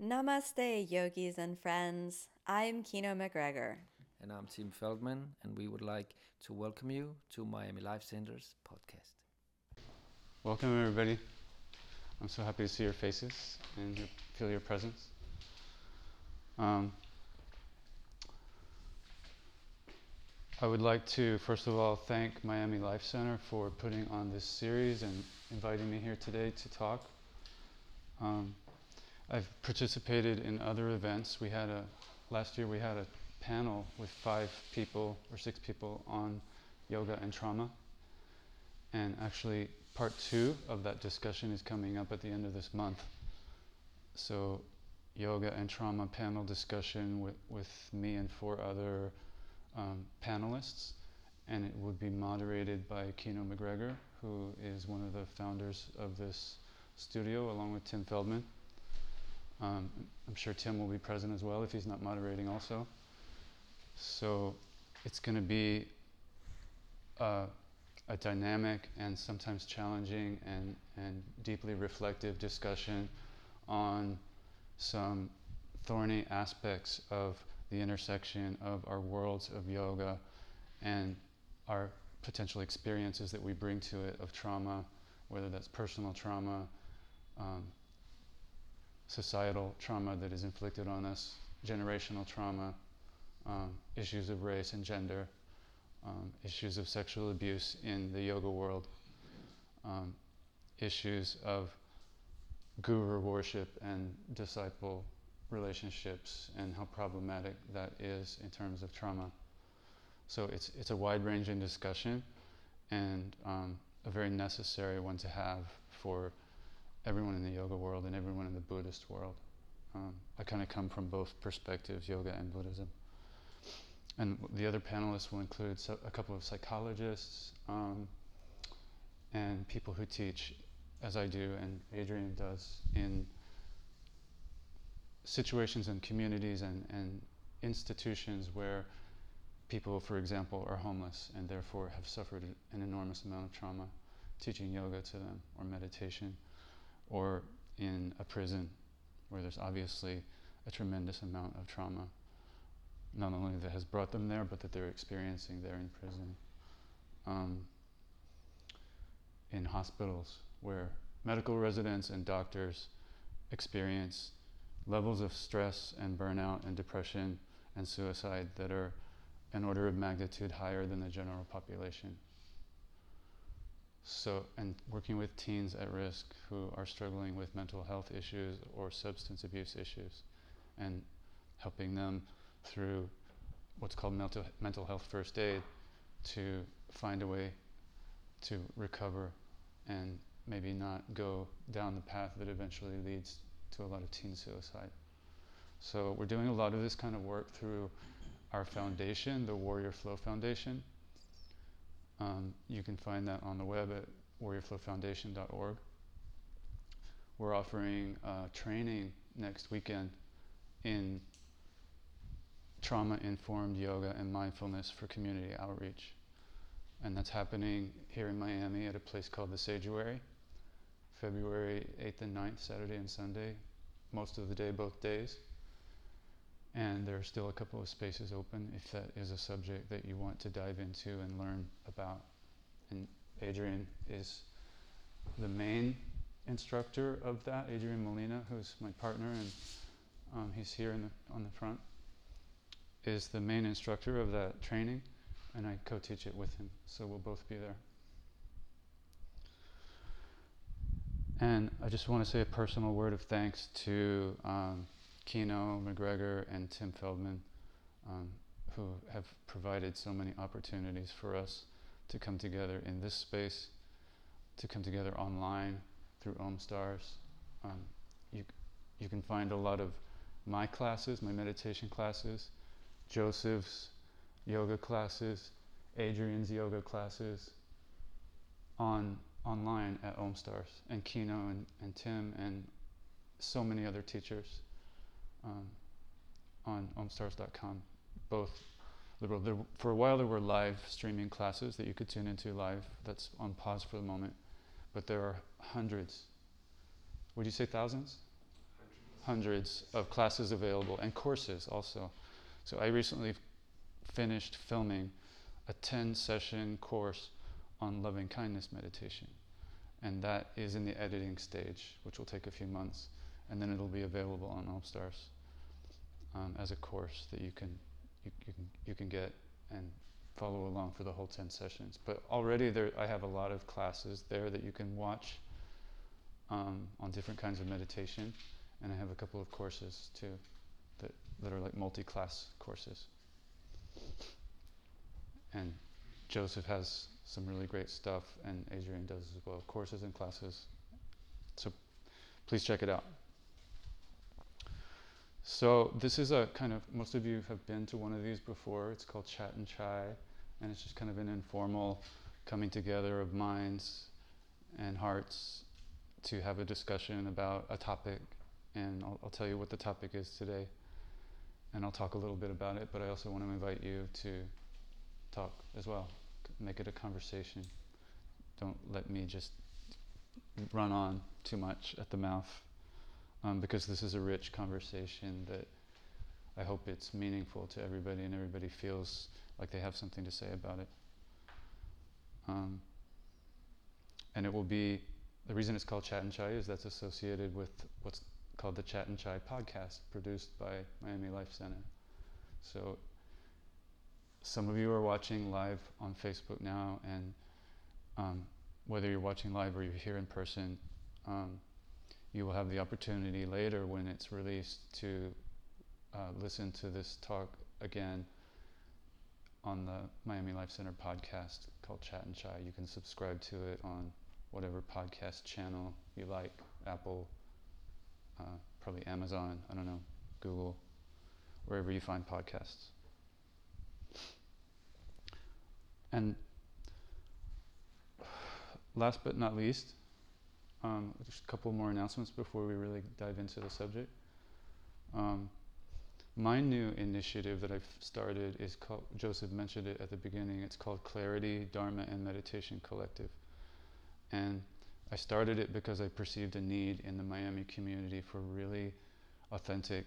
Namaste, yogis and friends. I'm Kino McGregor. And I'm Tim Feldman, and we would like to welcome you to Miami Life Center's podcast. Welcome, everybody. I'm so happy to see your faces and feel your presence. I would like to, first of all, thank Miami Life Center for putting on this series and inviting me here today to talk. I've participated in other events. Last year we had a panel with 5 people or 6 people on yoga and trauma. And actually, part 2 of that discussion is coming up at the end of this month. So, yoga and trauma panel discussion with me and 4 other panelists. And it would be moderated by Kino McGregor, who is one of the founders of this studio, along with Tim Feldman. I'm sure Tim will be present as well if he's not moderating also. So it's going to be a dynamic and sometimes challenging and deeply reflective discussion on some thorny aspects of the intersection of our worlds of yoga and our potential experiences that we bring to it of trauma, whether that's personal trauma, societal trauma that is inflicted on us, generational trauma, issues of race and gender, issues of sexual abuse in the yoga world, issues of guru worship and disciple relationships, and how problematic that is in terms of trauma. So it's a wide-ranging discussion, and a very necessary one to have for everyone in the yoga world and everyone in the Buddhist world. I kind of come from both perspectives, yoga and Buddhism. And the other panelists will include a couple of psychologists and people who teach, as I do and Adrian does, in situations and communities and institutions where people, for example, are homeless and therefore have suffered an enormous amount of trauma, teaching yoga to them or meditation, or in a prison where there's obviously a tremendous amount of trauma, not only that has brought them there, but that they're experiencing there in prison. In hospitals where medical residents and doctors experience levels of stress and burnout and depression and suicide that are an order of magnitude higher than the general population. So, and working with teens at risk who are struggling with mental health issues or substance abuse issues, and helping them through what's called mental health first aid to find a way to recover and maybe not go down the path that eventually leads to a lot of teen suicide. So we're doing a lot of this kind of work through our foundation, the Warrior Flow Foundation. You can find that on the web at warriorflowfoundation.org. We're offering training next weekend in trauma-informed yoga and mindfulness for community outreach. And that's happening here in Miami at a place called The Saguary, February 8th and 9th, Saturday and Sunday, most of the day, both days. And there are still a couple of spaces open if that is a subject that you want to dive into and learn about. And Adrian is the main instructor of that, Adrian Molina, who's my partner, and he's here on the front, is the main instructor of that training, and I co-teach it with him, so we'll both be there. And I just want to say a personal word of thanks to Kino McGregor and Tim Feldman, who have provided so many opportunities for us to come together in this space, to come together online through Omstars. You can find a lot of my classes, my meditation classes, Joseph's yoga classes, Adrian's yoga classes online at Omstars, and Kino and Tim and so many other teachers. On Omstars.com, both liberal. For a while there were live streaming classes that you could tune into live. That's on pause for the moment, but there are hundreds. Would you say thousands? Hundreds. hundreds of classes available and courses also. So I recently finished filming a 10-session course on loving kindness meditation. And that is in the editing stage, which will take a few months. And then it'll be available on Omstars as a course that you can get and follow along for the whole 10 sessions. But already there, I have a lot of classes there that you can watch on different kinds of meditation. And I have a couple of courses too that are like multi-class courses. And Joseph has some really great stuff, and Adrian does as well, courses and classes. So please check it out. So this is a kind of, most of you have been to one of these before. It's called Chat and Chai, and it's just kind of an informal coming together of minds and hearts to have a discussion about a topic. And I'll tell you what the topic is today, and I'll talk a little bit about it, but I also want to invite you to talk as well. Make it a conversation. Don't let me just run on too much at the mouth, because this is a rich conversation that I hope it's meaningful to everybody, and everybody feels like they have something to say about it. And it will be, the reason it's called Chat and Chai is that's associated with what's called the Chat and Chai podcast, produced by Miami Life Center. So some of you are watching live on Facebook now, and whether you're watching live or you're here in person, you will have the opportunity later when it's released to listen to this talk again on the Miami Life Center podcast called Chat and Chai. You can subscribe to it on whatever podcast channel you like, Apple, probably Amazon, I don't know, Google, wherever you find podcasts. And last but not least, just a couple more announcements before we really dive into the subject. My new initiative that I've started is called, Joseph mentioned it at the beginning, it's called Clarity Dharma and Meditation Collective. And I started it because I perceived a need in the Miami community for really authentic,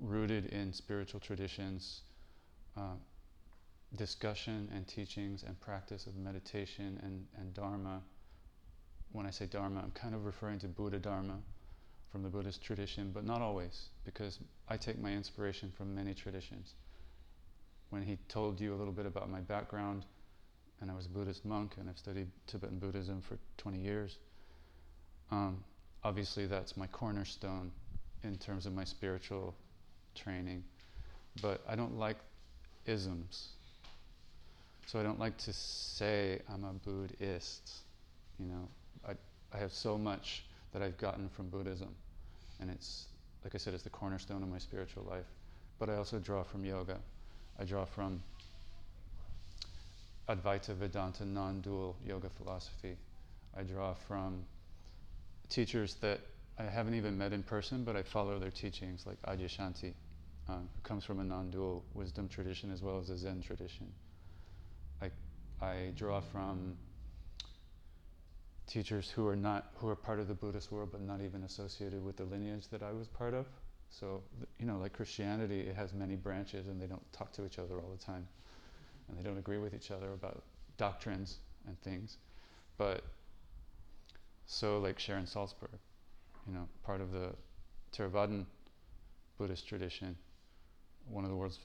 rooted in spiritual traditions, discussion and teachings and practice of meditation and Dharma. When I say Dharma, I'm kind of referring to Buddha Dharma from the Buddhist tradition, but not always, because I take my inspiration from many traditions. When he told you a little bit about my background, and I was a Buddhist monk, and I've studied Tibetan Buddhism for 20 years. Obviously, that's my cornerstone in terms of my spiritual training. But I don't like isms. So I don't like to say I'm a Buddhist. You know, I have so much that I've gotten from Buddhism. And it's, like I said, it's the cornerstone of my spiritual life. But I also draw from yoga. I draw from Advaita Vedanta non-dual yoga philosophy. I draw from teachers that I haven't even met in person, but I follow their teachings, like Adyashanti, who comes from a non-dual wisdom tradition as well as a Zen tradition. I draw from teachers who are part of the Buddhist world but not even associated with the lineage that I was part of. So, you know, like Christianity, it has many branches and they don't talk to each other all the time. And they don't agree with each other about doctrines and things. But so like Sharon Salzberg, you know, part of the Theravadin Buddhist tradition, one of the world's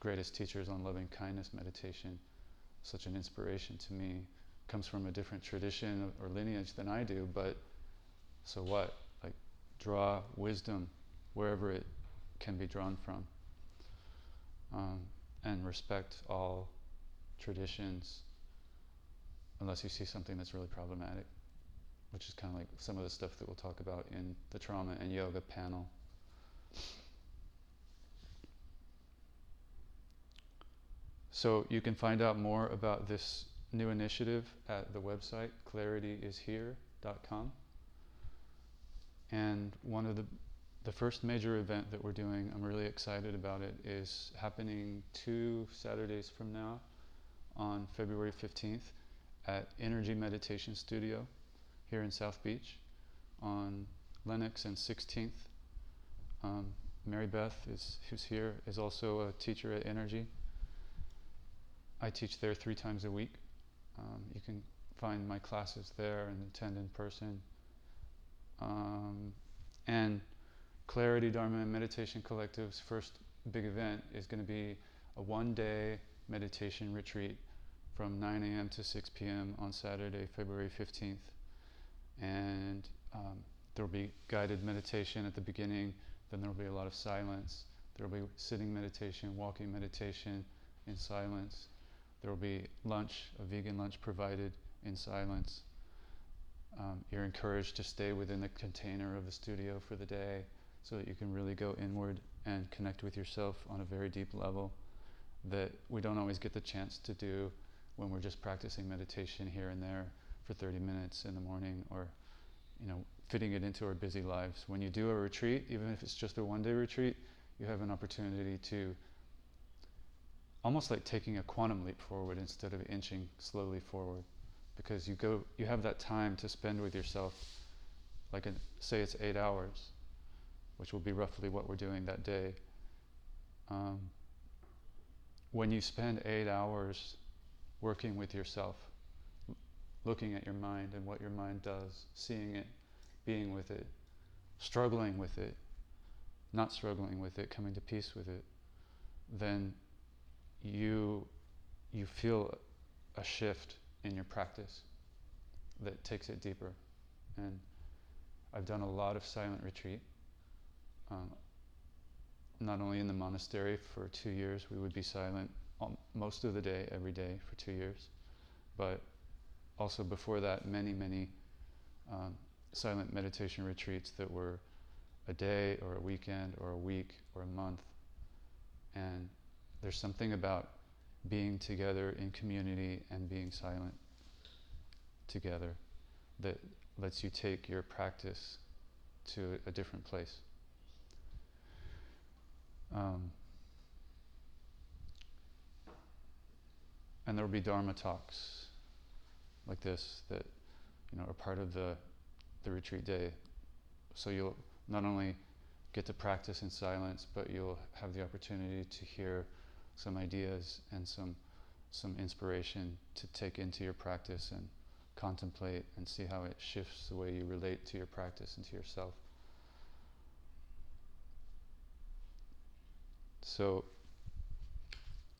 greatest teachers on loving kindness meditation, such an inspiration to me, comes from a different tradition or lineage than I do, but so what? Like, draw wisdom wherever it can be drawn from. And respect all traditions, unless you see something that's really problematic, which is kind of like some of the stuff that we'll talk about in the trauma and yoga panel. So you can find out more about this new initiative at the website, clarityishere.com. And one of the first major event that we're doing, I'm really excited about it, is happening 2 Saturdays from now on February 15th at Energy Meditation Studio here in South Beach on Lennox and 16th. Mary Beth, who's here, is also a teacher at Energy. I teach there 3 times a week. You can find my classes there and attend in person. And Clarity Dharma Meditation Collective's first big event is going to be a 1-day meditation retreat from 9 a.m. to 6 p.m. on Saturday, February 15th. And there will be guided meditation at the beginning, then there will be a lot of silence. There will be sitting meditation, walking meditation in silence. There will be lunch, a vegan lunch provided in silence. You're encouraged to stay within the container of the studio for the day so that you can really go inward and connect with yourself on a very deep level that we don't always get the chance to do when we're just practicing meditation here and there for 30 minutes in the morning, or fitting it into our busy lives. When you do a retreat, even if it's just a 1-day retreat, you have an opportunity to almost like taking a quantum leap forward instead of inching slowly forward, because you have that time to spend with yourself, like say it's 8 hours, which will be roughly what we're doing that day. When you spend 8 hours working with yourself, looking at your mind and what your mind does, seeing it, being with it, struggling with it, not struggling with it, coming to peace with it, then you feel a shift in your practice that takes it deeper. And I've done a lot of silent retreat. Not only in the monastery for 2 years, we would be silent most of the day, every day for 2 years, but also before that, many silent meditation retreats that were a day or a weekend or a week or a month. And there's something about being together in community and being silent together that lets you take your practice to a different place. And there will be Dharma talks like this that are part of the retreat day. So you'll not only get to practice in silence, but you'll have the opportunity to hear some ideas and some inspiration to take into your practice and contemplate and see how it shifts the way you relate to your practice and to yourself. So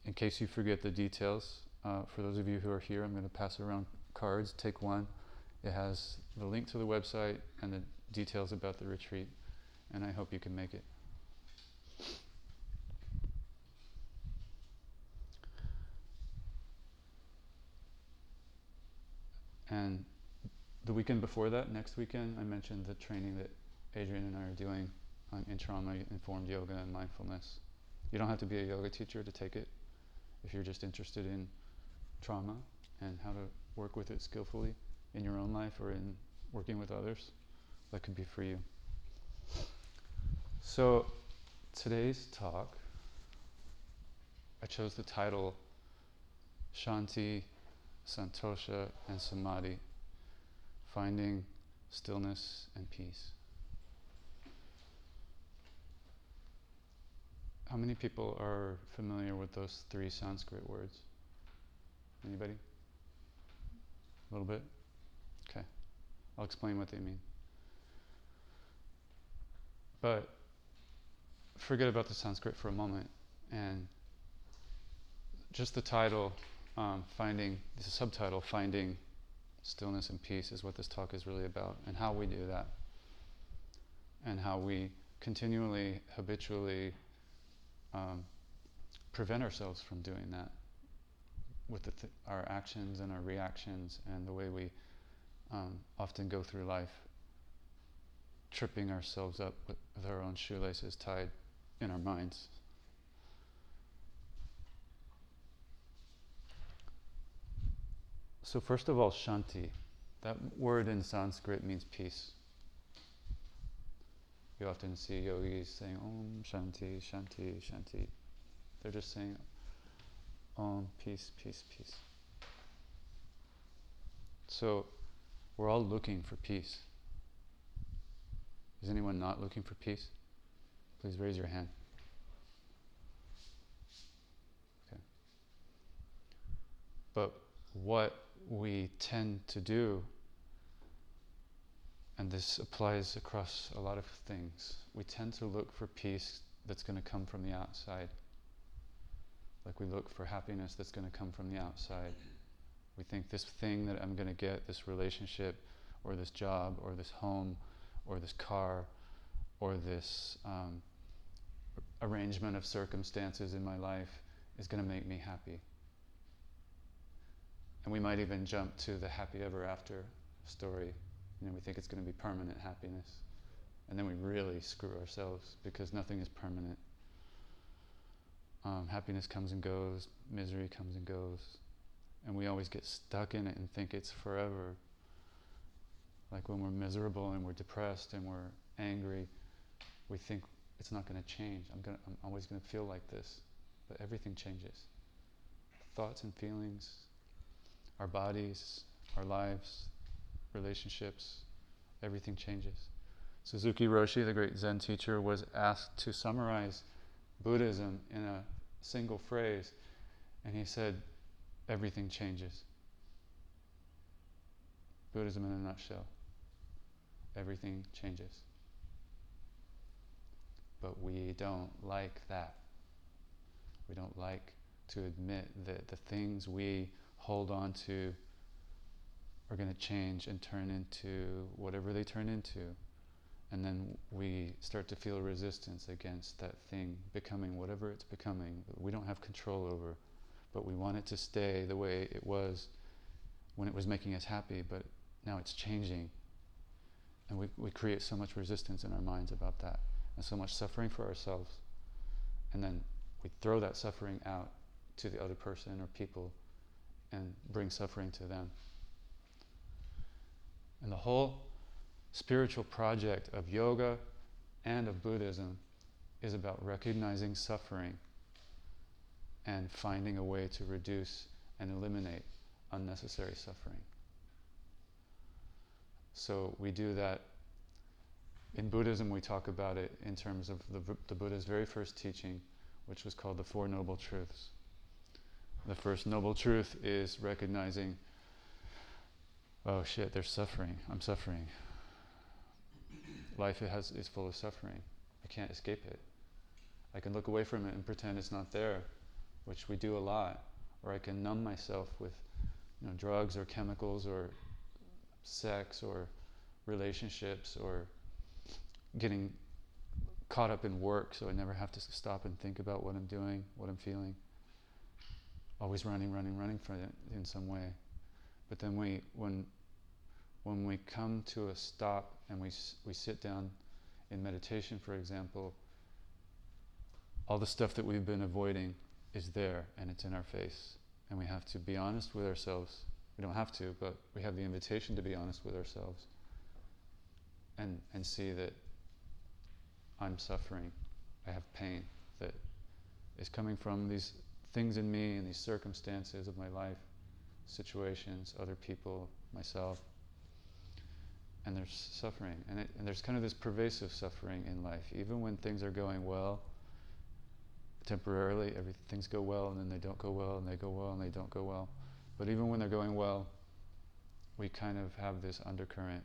in case you forget the details, for those of you who are here, I'm going to pass around cards. Take one. It has the link to the website and the details about the retreat, and I hope you can make it. And the weekend before that, next weekend, I mentioned the training that Adrian and I are doing in trauma-informed yoga and mindfulness. You don't have to be a yoga teacher to take it. If you're just interested in trauma and how to work with it skillfully in your own life or in working with others, that could be for you. So today's talk, I chose the title Shanti, Santosha and Samadhi, Finding Stillness and Peace. How many people are familiar with those 3 Sanskrit words? Anybody? A little bit? Okay. I'll explain what they mean. But forget about the Sanskrit for a moment, and just the title, the subtitle, Finding Stillness and Peace, is what this talk is really about, and how we do that, and how we continually, habitually prevent ourselves from doing that with our actions and our reactions and the way we often go through life, tripping ourselves up with our own shoelaces tied in our minds. So first of all, Shanti. That word in Sanskrit means peace. You often see yogis saying Om Shanti, Shanti, Shanti. They're just saying Om, peace, peace, peace. So we're all looking for peace. Is anyone not looking for peace? Please raise your hand. Okay. But what we tend to do, and this applies across a lot of things, we tend to look for peace that's going to come from the outside. Like we look for happiness that's going to come from the outside. We think this thing that I'm going to get, this relationship, or this job, or this home, or this car, or this arrangement of circumstances in my life is going to make me happy. And we might even jump to the happy ever after story. You know, we think it's going to be permanent happiness. And then we really screw ourselves because nothing is permanent. Happiness comes and goes, misery comes and goes, and we always get stuck in it and think it's forever. Like when we're miserable and we're depressed and we're angry, we think it's not going to change. I'm always going to feel like this, but everything changes. Thoughts and feelings, our bodies, our lives, relationships, everything changes. Suzuki Roshi, the great Zen teacher, was asked to summarize Buddhism in a single phrase, and he said, everything changes. Buddhism in a nutshell. Everything changes. But we don't like that. We don't like to admit that the things we hold on to are going to change and turn into whatever they turn into. And then we start to feel resistance against that thing becoming whatever it's becoming that we don't have control over, but we want it to stay the way it was when it was making us happy, but now it's changing. And we create so much resistance in our minds about that and so much suffering for ourselves. And then we throw that suffering out to the other person or people and bring suffering to them. And the whole spiritual project of yoga and of Buddhism is about recognizing suffering and finding a way to reduce and eliminate unnecessary suffering. So we do that. In Buddhism, we talk about it in terms of the Buddha's very first teaching, which was called the Four Noble Truths. The first noble truth is recognizing, oh shit, there's suffering, I'm suffering. Life is full of suffering. I can't escape it. I can look away from it and pretend it's not there, which we do a lot. Or I can numb myself with drugs or chemicals or sex or relationships or getting caught up in work so I never have to stop and think about what I'm doing, what I'm feeling. Always running from it in some way. But then when we come to a stop and we sit down in meditation, for example, all the stuff that we've been avoiding is there and it's in our face. And we have to be honest with ourselves. We don't have to, but we have the invitation to be honest with ourselves and see that I'm suffering. I have pain that is coming from these things in me and these circumstances of my life, situations, other people, myself. And there's suffering, and there's kind of this pervasive suffering in life. Even when things are going well, temporarily, things go well, and then they don't go well, and they go well, and they don't go well. But even when they're going well, we kind of have this undercurrent,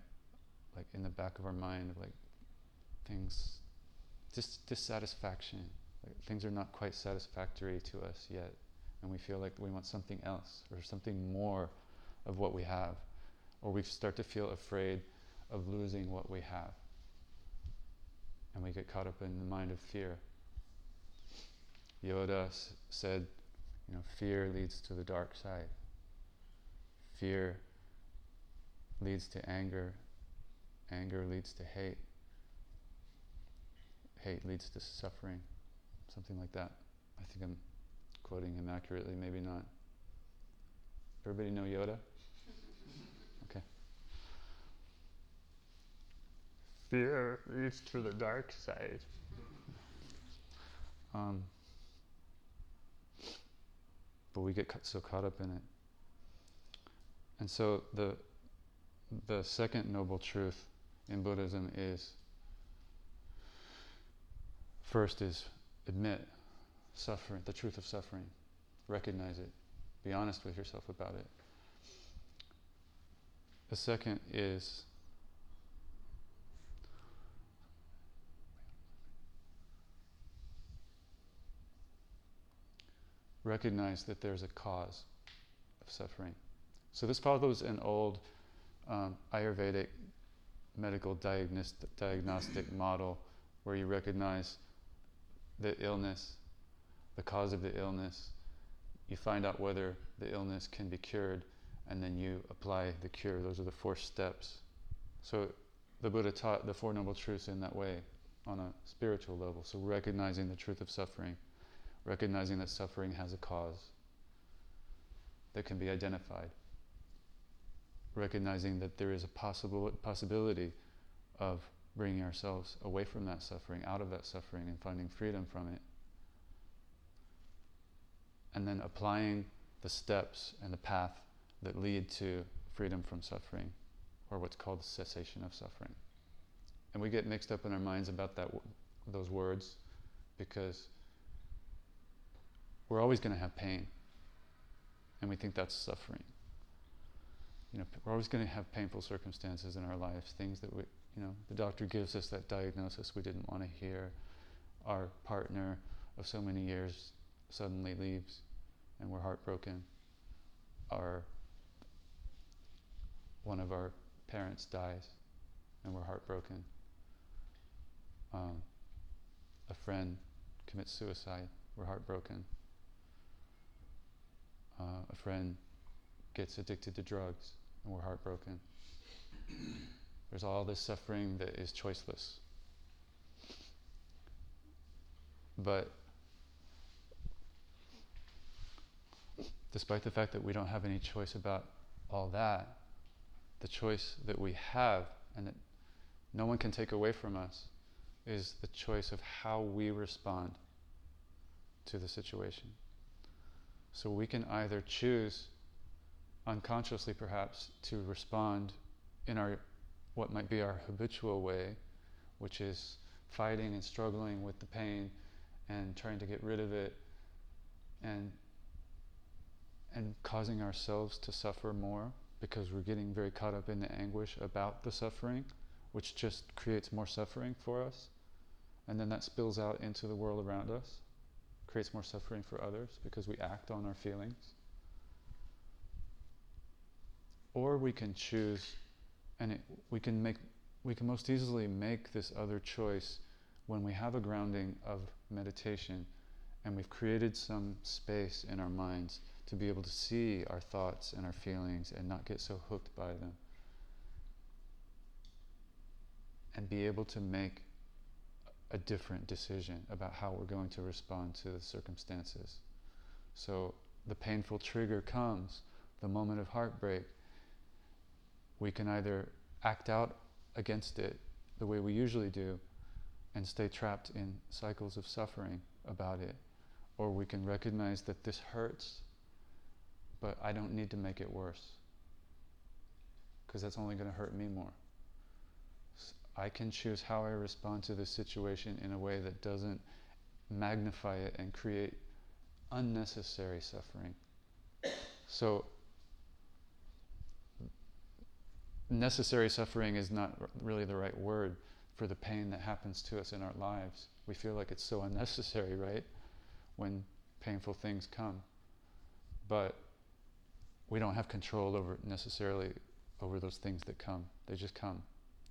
like in the back of our mind, of like things, just dissatisfaction. Like things are not quite satisfactory to us yet, and we feel like we want something else or something more of what we have, or we start to feel afraid of losing what we have. And we get caught up in the mind of fear. Yoda said, fear leads to the dark side. Fear leads to anger. Anger leads to hate. Hate leads to suffering. Something like that. I think I'm quoting him accurately, maybe not. Everybody know Yoda? Fear leads to the dark side. But we get so caught up in it. And so the second noble truth in Buddhism is First is admit suffering, the truth of suffering. Recognize it. Be honest with yourself about it. The second is recognize that there's a cause of suffering. So this follows an old Ayurvedic medical diagnostic model where you recognize the illness, the cause of the illness. You find out whether the illness can be cured, and then you apply the cure. Those are the four steps. So the Buddha taught the Four Noble Truths in that way on a spiritual level. So recognizing the truth of suffering, recognizing that suffering has a cause that can be identified, recognizing that there is a possibility of bringing ourselves away from that suffering, out of that suffering, and finding freedom from it. And then applying the steps and the path that lead to freedom from suffering, or what's called cessation of suffering. And we get mixed up in our minds about that, those words, because we're always going to have pain, and we think that's suffering. You know, we're always going to have painful circumstances in our lives, things that we, you know, the doctor gives us that diagnosis we didn't want to hear. Our partner of so many years suddenly leaves, and we're heartbroken. One of our parents dies, and we're heartbroken. A friend commits suicide. We're heartbroken. A friend gets addicted to drugs, and we're heartbroken. There's all this suffering that is choiceless. But despite the fact that we don't have any choice about all that, the choice that we have, and that no one can take away from us, is the choice of how we respond to the situation. So we can either choose, unconsciously perhaps, to respond in our what might be our habitual way, which is fighting and struggling with the pain and trying to get rid of it, and causing ourselves to suffer more, because we're getting very caught up in the anguish about the suffering, which just creates more suffering for us. And then that spills out into the world around us, creates more suffering for others, because we act on our feelings. Or we can choose, and we can most easily make this other choice when we have a grounding of meditation, and we've created some space in our minds to be able to see our thoughts and our feelings and not get so hooked by them, and be able to make a different decision about how we're going to respond to the circumstances. So the painful trigger comes, the moment of heartbreak. We can either act out against it the way we usually do and stay trapped in cycles of suffering about it, or we can recognize that this hurts, but I don't need to make it worse, because that's only going to hurt me more. I can choose how I respond to this situation in a way that doesn't magnify it and create unnecessary suffering. So necessary suffering is not really the right word for the pain that happens to us in our lives. We feel like it's so unnecessary, right? When painful things come. But we don't have control over necessarily over those things that come. They just come.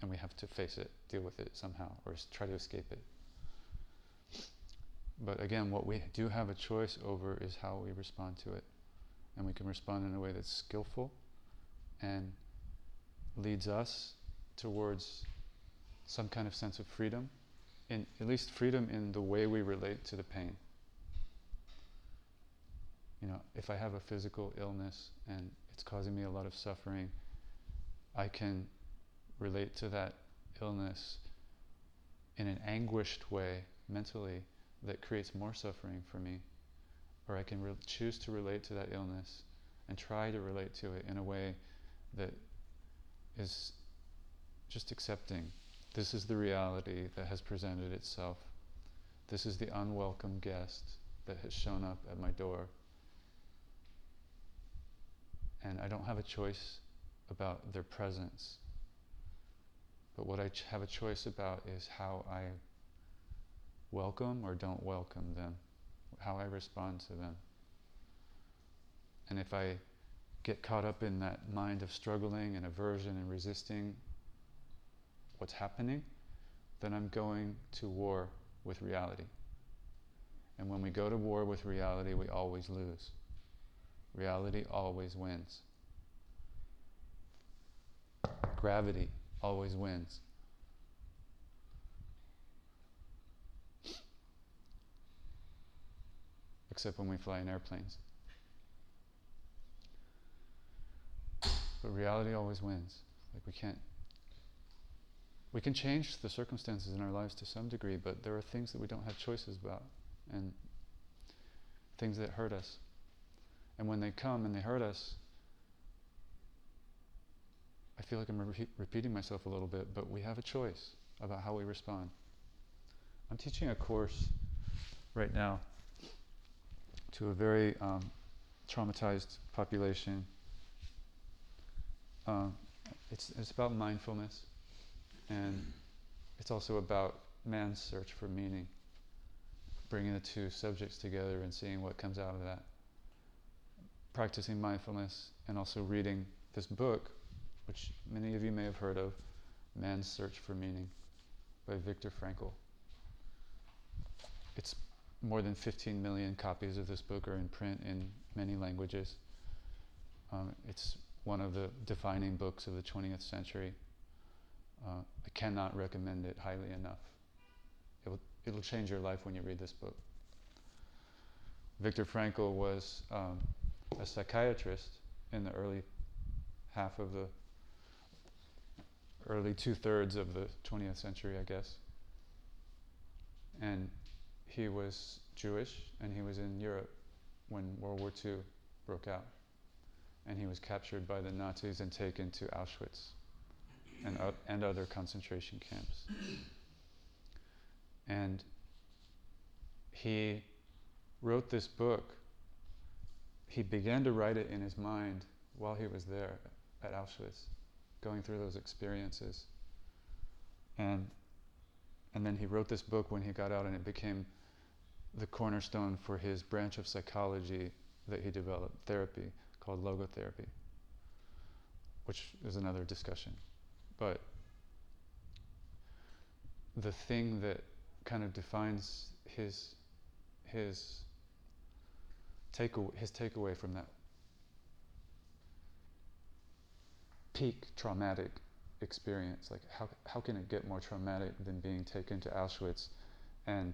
And we have to face it, deal with it somehow, or try to escape it. But again, what we do have a choice over is how we respond to it. And we can respond in a way that's skillful and leads us towards some kind of sense of freedom, in at least freedom in the way we relate to the pain. You know, if I have a physical illness and it's causing me a lot of suffering, I can relate to that illness in an anguished way mentally that creates more suffering for me. Or I can choose to relate to that illness and try to relate to it in a way that is just accepting. This is the reality that has presented itself. This is the unwelcome guest that has shown up at my door. And I don't have a choice about their presence. But what I have a choice about is how I welcome or don't welcome them, how I respond to them. And if I get caught up in that mind of struggling and aversion and resisting what's happening, then I'm going to war with reality. And when we go to war with reality, we always lose. Reality always wins. Gravity always wins. Except when we fly in airplanes. But reality always wins. Like we can change the circumstances in our lives to some degree, but there are things that we don't have choices about, and things that hurt us. And when they come and they hurt us, I feel like I'm repeating myself a little bit, but we have a choice about how we respond. I'm teaching a course right now to a very traumatized population. It's about mindfulness. And it's also about man's search for meaning, bringing the two subjects together and seeing what comes out of that. Practicing mindfulness and also reading this book, which many of you may have heard of, Man's Search for Meaning by Viktor Frankl. It's more than 15 million copies of this book are in print in many languages. It's one of the defining books of the 20th century. I cannot recommend it highly enough. It'll change your life when you read this book. Viktor Frankl was a psychiatrist in the early half of the early two-thirds of the 20th century, I guess. And he was Jewish, and he was in Europe when World War II broke out. And he was captured by the Nazis and taken to Auschwitz and other concentration camps. And he wrote this book. He began to write it in his mind while he was there at Auschwitz, going through those experiences. And then he wrote this book when he got out, and it became the cornerstone for his branch of psychology that he developed, therapy, called Logotherapy, which is another discussion. But the thing that kind of defines his takeaway from that peak traumatic experience, like how can it get more traumatic than being taken to Auschwitz, and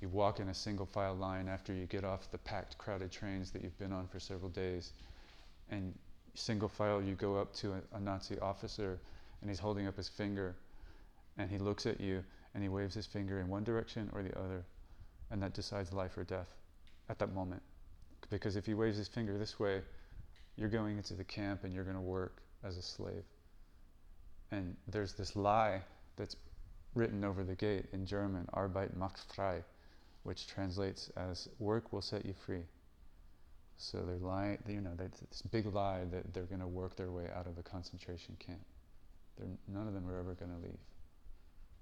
you walk in a single file line after you get off the packed, crowded trains that you've been on for several days, and single file you go up to a Nazi officer, and he's holding up his finger, and he looks at you, and he waves his finger in one direction or the other, and that decides life or death at that moment. Because if he waves his finger this way, you're going into the camp and you're going to work as a slave. And there's this lie that's written over the gate in German, Arbeit macht frei, which translates as work will set you free. So they're lying, this big lie that they're going to work their way out of a concentration camp. None of them were ever going to leave,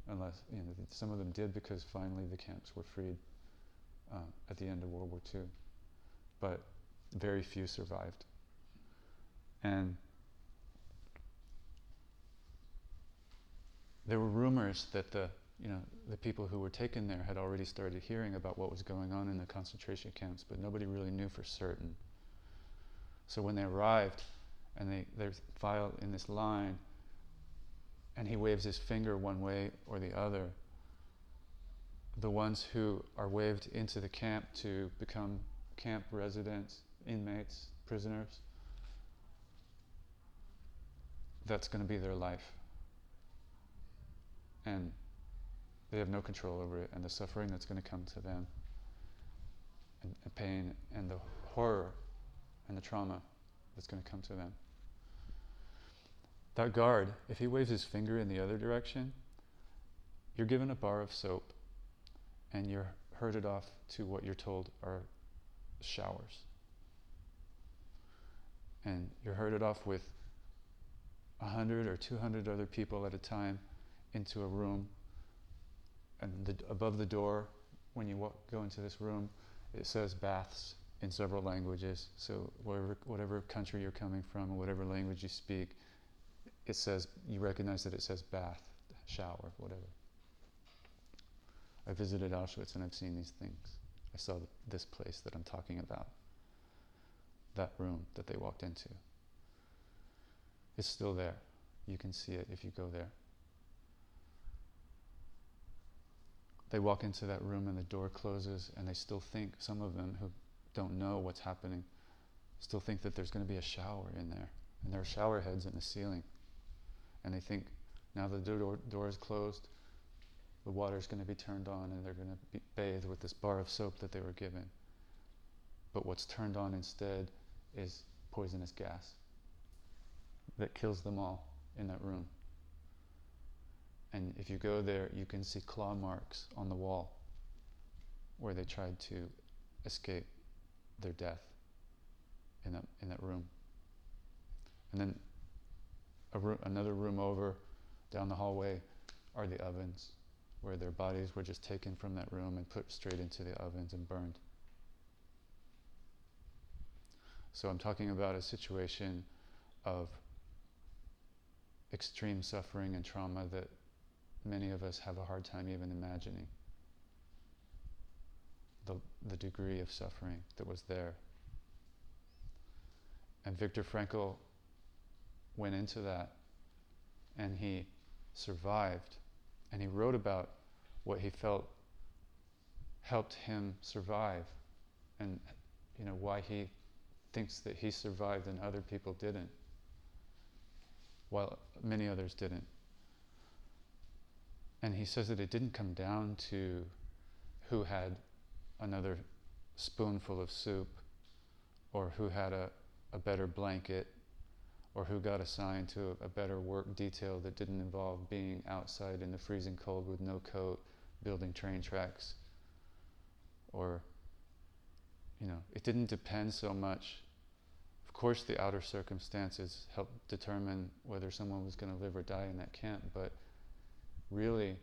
unless some of them did, because finally the camps were freed at the end of World War II, but very few survived. And there were rumors that the people who were taken there had already started hearing about what was going on in the concentration camps, but nobody really knew for certain. So when they arrived, and they filed in this line, and he waves his finger one way or the other, the ones who are waved into the camp to become camp residents, inmates, prisoners, that's going to be their life. And they have no control over it, and the suffering that's going to come to them, and the pain, and the horror, and the trauma that's going to come to them. That guard, if he waves his finger in the other direction, you're given a bar of soap and you're herded off to what you're told are showers. And you're herded off with 100 or 200 other people at a time into a room, and above the door, when you go into this room, it says baths in several languages. So whatever country you're coming from, or whatever language you speak, it says, you recognize that it says bath, shower, whatever. I visited Auschwitz and I've seen these things. I saw this place that I'm talking about, that room that they walked into. It's still there. You can see it if you go there. They walk into that room and the door closes, and they still think, some of them who don't know what's happening, still think that there's going to be a shower in there. And there are shower heads in the ceiling. And they think, now the door is closed, the water's going to be turned on, and they're going to be bathed with this bar of soap that they were given. But what's turned on instead is poisonous gas that kills them all in that room. And if you go there, you can see claw marks on the wall where they tried to escape their death in that room. And then another room over, down the hallway, are the ovens, where their bodies were just taken from that room and put straight into the ovens and burned. So I'm talking about a situation of extreme suffering and trauma that many of us have a hard time even imagining. The degree of suffering that was there. And Viktor Frankl went into that, and he survived, and he wrote about what he felt helped him survive, and why he thinks that he survived and other people didn't, while many others didn't. And he says that it didn't come down to who had another spoonful of soup, or who had a better blanket, or who got assigned to a better work detail that didn't involve being outside in the freezing cold with no coat, building train tracks. Or, it didn't depend so much. Of course, the outer circumstances helped determine whether someone was going to live or die in that camp, but really,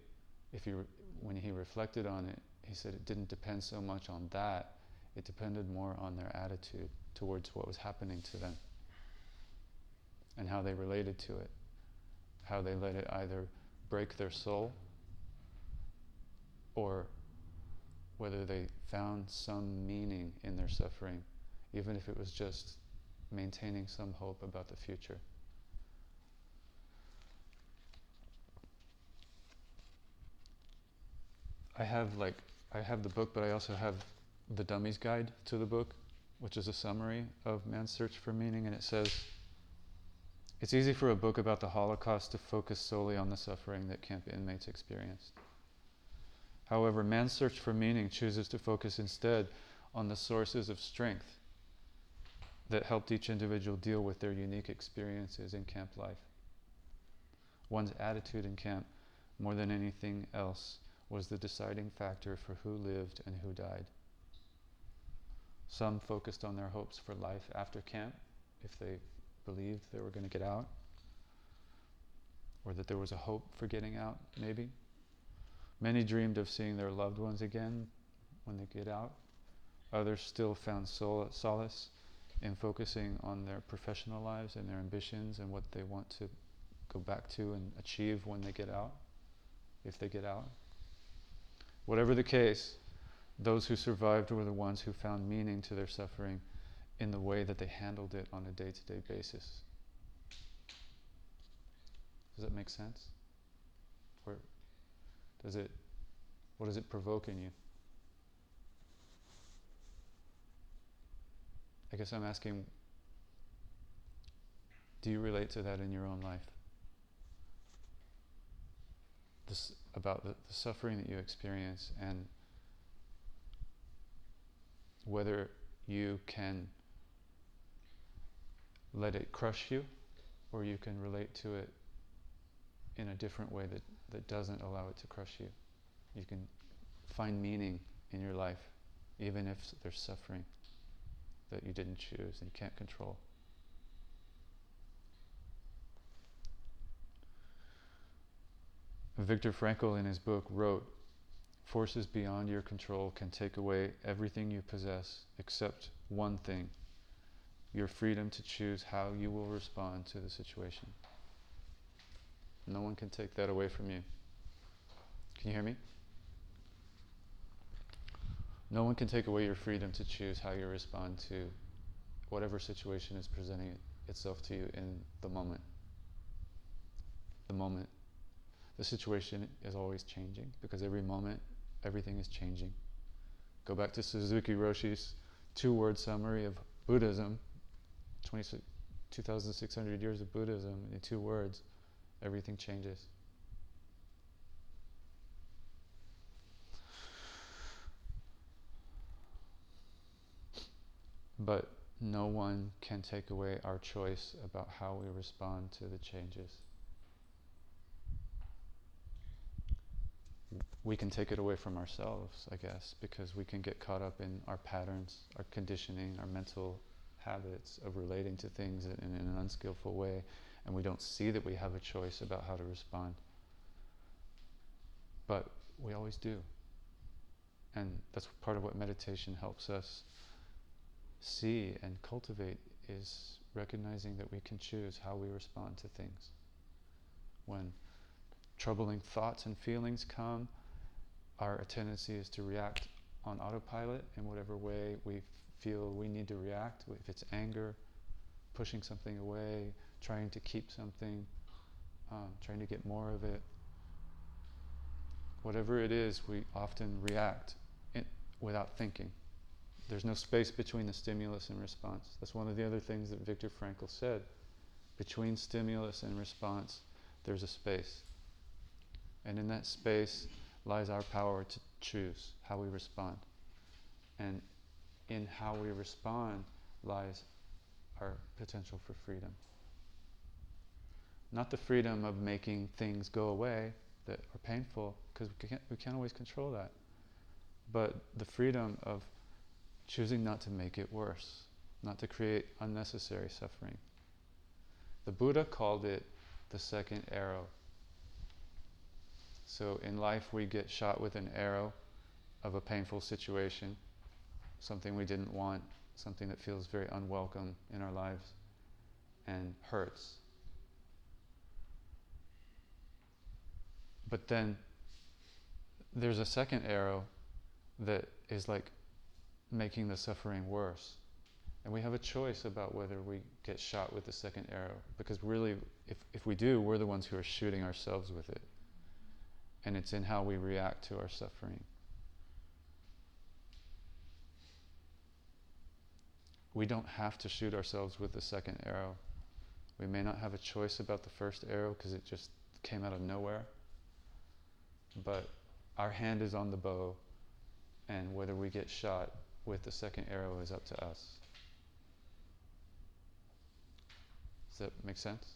when he reflected on it, he said it didn't depend so much on that. It depended more on their attitude towards what was happening to them, and how they related to it, how they let it either break their soul, or whether they found some meaning in their suffering, even if it was just maintaining some hope about the future. I have the book, but I also have the Dummy's Guide to the book, which is a summary of Man's Search for Meaning, and it says, it's easy for a book about the Holocaust to focus solely on the suffering that camp inmates experienced. However, Man's Search for Meaning chooses to focus instead on the sources of strength that helped each individual deal with their unique experiences in camp life. One's attitude in camp, more than anything else, was the deciding factor for who lived and who died. Some focused on their hopes for life after camp, if they believed they were going to get out, or that there was a hope for getting out, maybe. Many dreamed of seeing their loved ones again when they get out. Others still found solace in focusing on their professional lives and their ambitions and what they want to go back to and achieve when they get out, if they get out. Whatever the case, those who survived were the ones who found meaning to their suffering in the way that they handled it on a day-to-day basis. Does that make sense? Or what does it provoke in you? I guess I'm asking, do you relate to that in your own life? This, about the suffering that you experience, and whether you can let it crush you, or you can relate to it in a different way that doesn't allow it to crush you. You can find meaning in your life, even if there's suffering that you didn't choose and you can't control. Viktor Frankl, in his book, wrote, "Forces beyond your control can take away everything you possess except one thing, your freedom to choose how you will respond to the situation." No one can take that away from you. Can you hear me? No one can take away your freedom to choose how you respond to whatever situation is presenting itself to you in the moment. The moment. The situation is always changing, because every moment, everything is changing. Go back to Suzuki Roshi's 2-word summary of Buddhism, 2,600 years of Buddhism, in 2 words, everything changes. But no one can take away our choice about how we respond to the changes. We can take it away from ourselves, I guess, because we can get caught up in our patterns, our conditioning, our mental habits of relating to things in an unskillful way, and we don't see that we have a choice about how to respond. But we always do. And that's part of what meditation helps us see and cultivate, is recognizing that we can choose how we respond to things. When troubling thoughts and feelings come, our tendency is to react on autopilot in whatever way we feel we need to react. If it's anger, pushing something away, trying to keep something, trying to get more of it. Whatever it is, we often react without thinking. There's no space between the stimulus and response. That's one of the other things that Viktor Frankl said. Between stimulus and response, there's a space. And in that space lies our power to choose how we respond. And in how we respond lies our potential for freedom. Not the freedom of making things go away that are painful, because we can't always control that. But the freedom of choosing not to make it worse, not to create unnecessary suffering. The Buddha called it the second arrow. So in life we get shot with an arrow of a painful situation, something we didn't want, something that feels very unwelcome in our lives and hurts. But then there's a second arrow that is like making the suffering worse. And we have a choice about whether we get shot with the second arrow, because really if we do, we're the ones who are shooting ourselves with it. And it's in how we react to our suffering. We don't have to shoot ourselves with the second arrow. We may not have a choice about the first arrow because it just came out of nowhere. But our hand is on the bow, and whether we get shot with the second arrow is up to us. Does that make sense?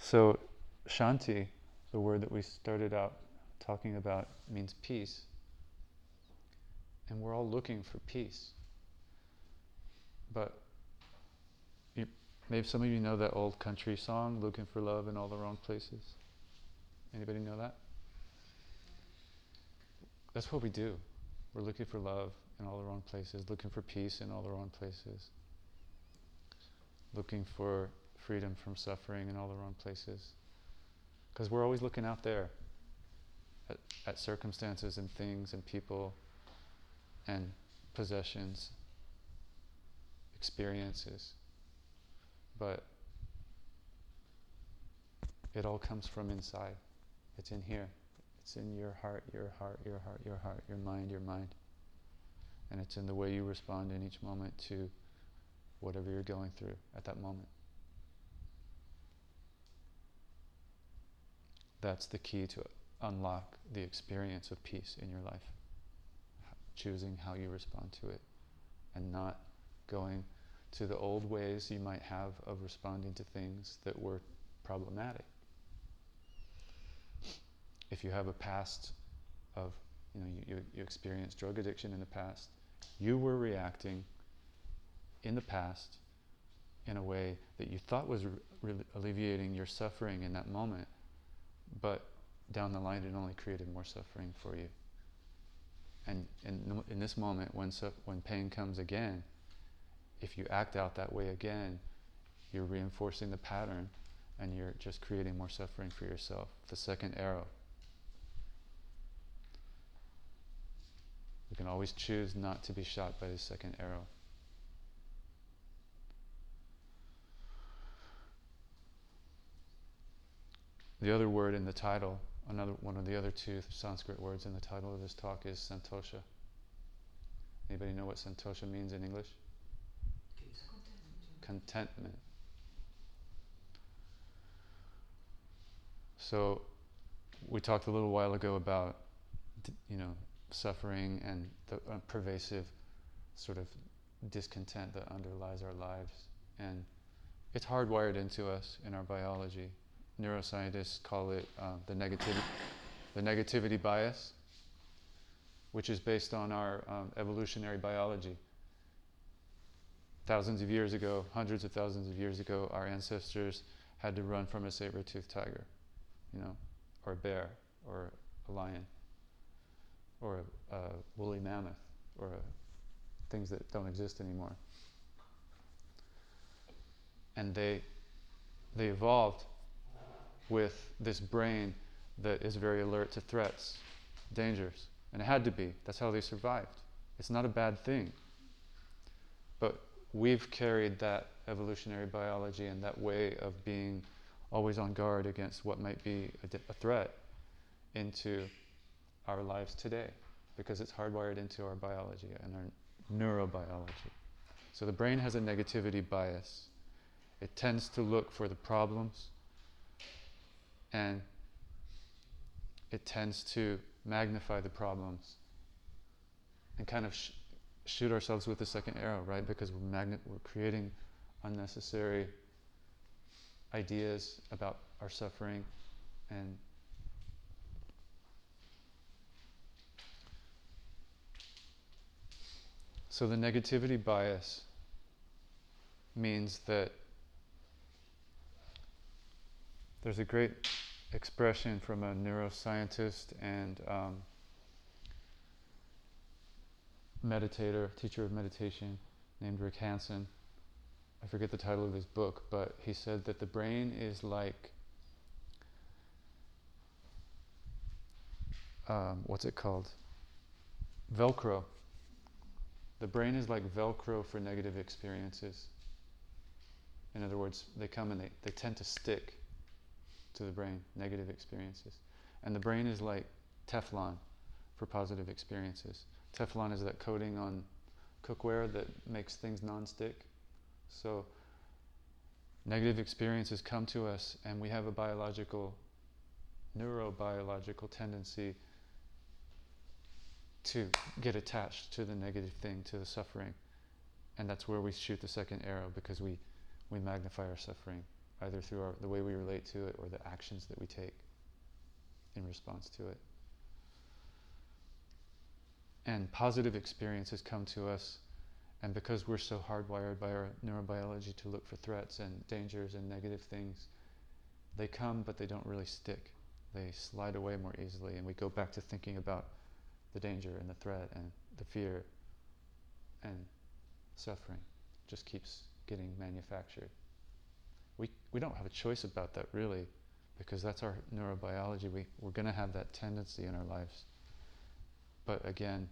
So Shanti, the word that we started out talking about, means peace. And we're all looking for peace. But maybe some of you know that old country song, "Looking for Love in All the Wrong Places." Anybody know that? That's what we do. We're looking for love in all the wrong places, looking for peace in all the wrong places, looking for freedom from suffering in all the wrong places, because we're always looking out there at circumstances and things and people and possessions, experiences. But it all comes from inside. It's in here. It's in your heart, your heart, your heart, your heart, your mind, your mind. And it's in the way you respond in each moment to whatever you're going through at that moment. That's the key to unlock the experience of peace in your life. Choosing how you respond to it and not going to the old ways you might have of responding to things that were problematic. If you have a past of, you experienced drug addiction in the past, you were reacting in the past in a way that you thought was alleviating your suffering in that moment, but down the line it only created more suffering for you. And in this moment, when pain comes again, if you act out that way again, you're reinforcing the pattern and you're just creating more suffering for yourself. The second arrow. You can always choose not to be shot by the second arrow. The other word in the title, one of the other two Sanskrit words in the title of this talk is santosha. Anybody know what santosha means in English? Contentment. So we talked a little while ago about, suffering and the pervasive sort of discontent that underlies our lives. And it's hardwired into us in our biology. Neuroscientists call it the negativity bias, which is based on our evolutionary biology. Hundreds of thousands of years ago, our ancestors had to run from a saber-toothed tiger, or a bear, or a lion, or a woolly mammoth, or things that don't exist anymore. And they evolved with this brain that is very alert to threats, dangers. And it had to be. That's how they survived. It's not a bad thing. But we've carried that evolutionary biology and that way of being always on guard against what might be a threat into our lives today, because it's hardwired into our biology and our neurobiology. So the brain has a negativity bias. It tends to look for the problems, and it tends to magnify the problems and kind of shoot ourselves with the second arrow, right? Because we're creating unnecessary ideas about our suffering. And so the negativity bias means that there's a great expression from a neuroscientist and meditator, teacher of meditation, named Rick Hansen. I forget the title of his book, but he said that the brain is like, what's it called? Velcro. The brain is like Velcro for negative experiences. In other words, they come and they tend to stick to the brain, negative experiences. And the brain is like Teflon for positive experiences. Teflon is that coating on cookware that makes things non-stick. So negative experiences come to us, and we have a neurobiological tendency to get attached to the negative thing, to the suffering. And that's where we shoot the second arrow, because we magnify our suffering, either through the way we relate to it or the actions that we take in response to it. And positive experiences come to us, and because we're so hardwired by our neurobiology to look for threats and dangers and negative things, they come, but they don't really stick. They slide away more easily, and we go back to thinking about the danger and the threat and the fear, and suffering just keeps getting manufactured. We don't have a choice about that, really, because that's our neurobiology. We're going to have that tendency in our lives. But again,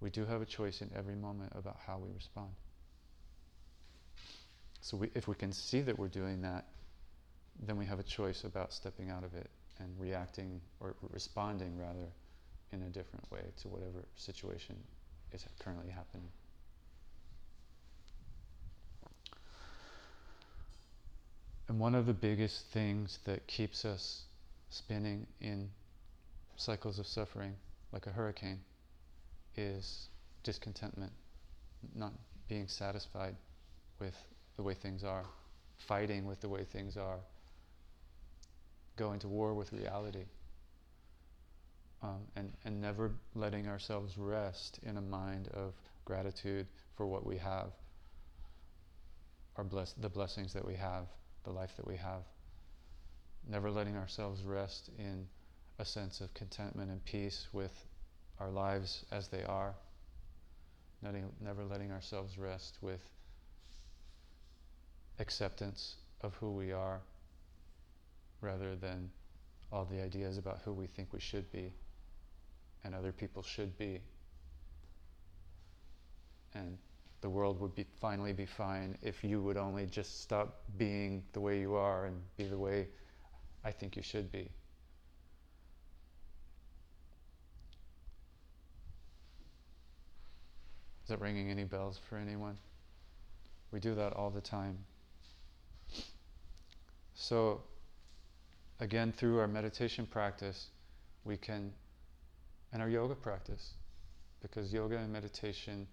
we do have a choice in every moment about how we respond. So if we can see that we're doing that, then we have a choice about stepping out of it and reacting, or responding rather, in a different way to whatever situation is currently happening. And one of the biggest things that keeps us spinning in cycles of suffering, like a hurricane, is discontentment, not being satisfied with the way things are, fighting with the way things are, going to war with reality, and never letting ourselves rest in a mind of gratitude for what we have, the blessings that we have, the life that we have. Never letting ourselves rest in a sense of contentment and peace with our lives as they are. Never letting ourselves rest with acceptance of who we are, rather than all the ideas about who we think we should be and other people should be. And the world would finally be fine if you would only just stop being the way you are and be the way I think you should be. Is that ringing any bells for anyone? We do that all the time. So, again, through our meditation practice, we can, and our yoga practice, because yoga and meditation,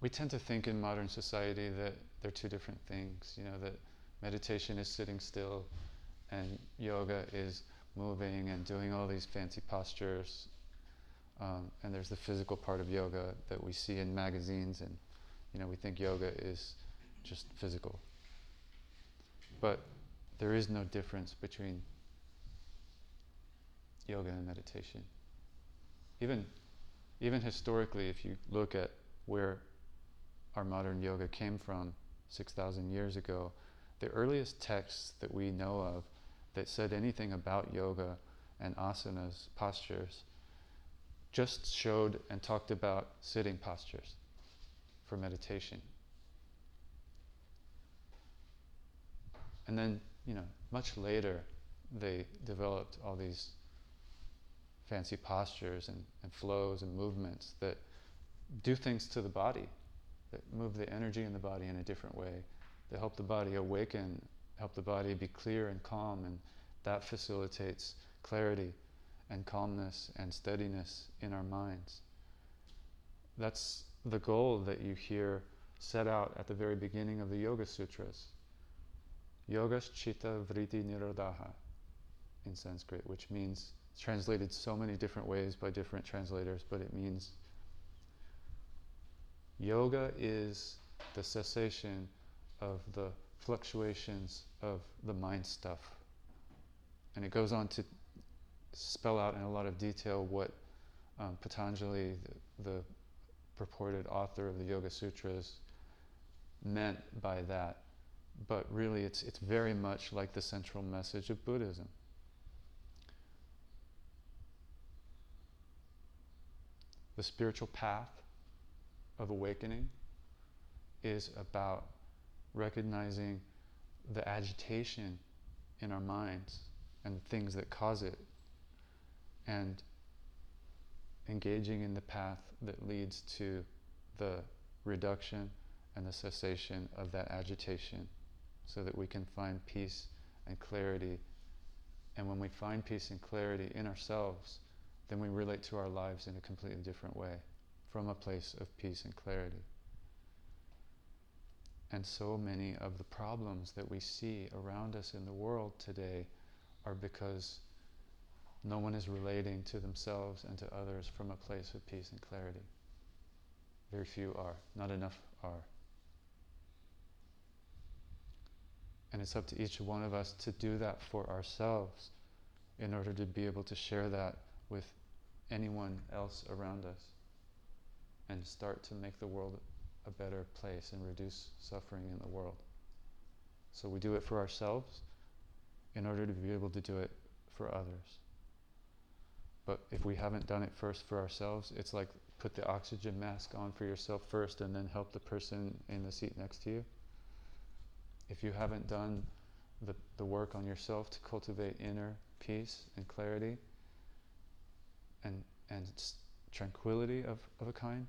we tend to think in modern society that they're two different things, you know, that meditation is sitting still and yoga is moving and doing all these fancy postures. And there's the physical part of yoga that we see in magazines, and, you know, we think yoga is just physical. But there is no difference between yoga and meditation. Even historically, if you look at where our modern yoga came from 6,000 years ago, the earliest texts that we know of that said anything about yoga and asanas, postures, just showed and talked about sitting postures for meditation. And then, you know, much later, they developed all these fancy postures and flows and movements that do things to the body, that move the energy in the body in a different way, that help the body awaken, help the body be clear and calm, and that facilitates clarity and calmness and steadiness in our minds. That's the goal that you hear set out at the very beginning of the Yoga Sutras. Yogas Chitta Vritti Nirodha in Sanskrit, which means, it's translated so many different ways by different translators, but it means yoga is the cessation of the fluctuations of the mind stuff. And it goes on to spell out in a lot of detail what Patanjali, the purported author of the Yoga Sutras, meant by that. But really, it's very much like the central message of Buddhism. The spiritual path of awakening is about recognizing the agitation in our minds and the things that cause it, and engaging in the path that leads to the reduction and the cessation of that agitation, so that we can find peace and clarity. And when we find peace and clarity in ourselves, then we relate to our lives in a completely different way, from a place of peace and clarity. And so many of the problems that we see around us in the world today are because no one is relating to themselves and to others from a place of peace and clarity. Very few are, not enough are. And it's up to each one of us to do that for ourselves in order to be able to share that with anyone else around us and start to make the world a better place and reduce suffering in the world. So we do it for ourselves in order to be able to do it for others. But if we haven't done it first for ourselves, it's like put the oxygen mask on for yourself first and then help the person in the seat next to you. If you haven't done the work on yourself to cultivate inner peace and clarity and tranquility of a kind,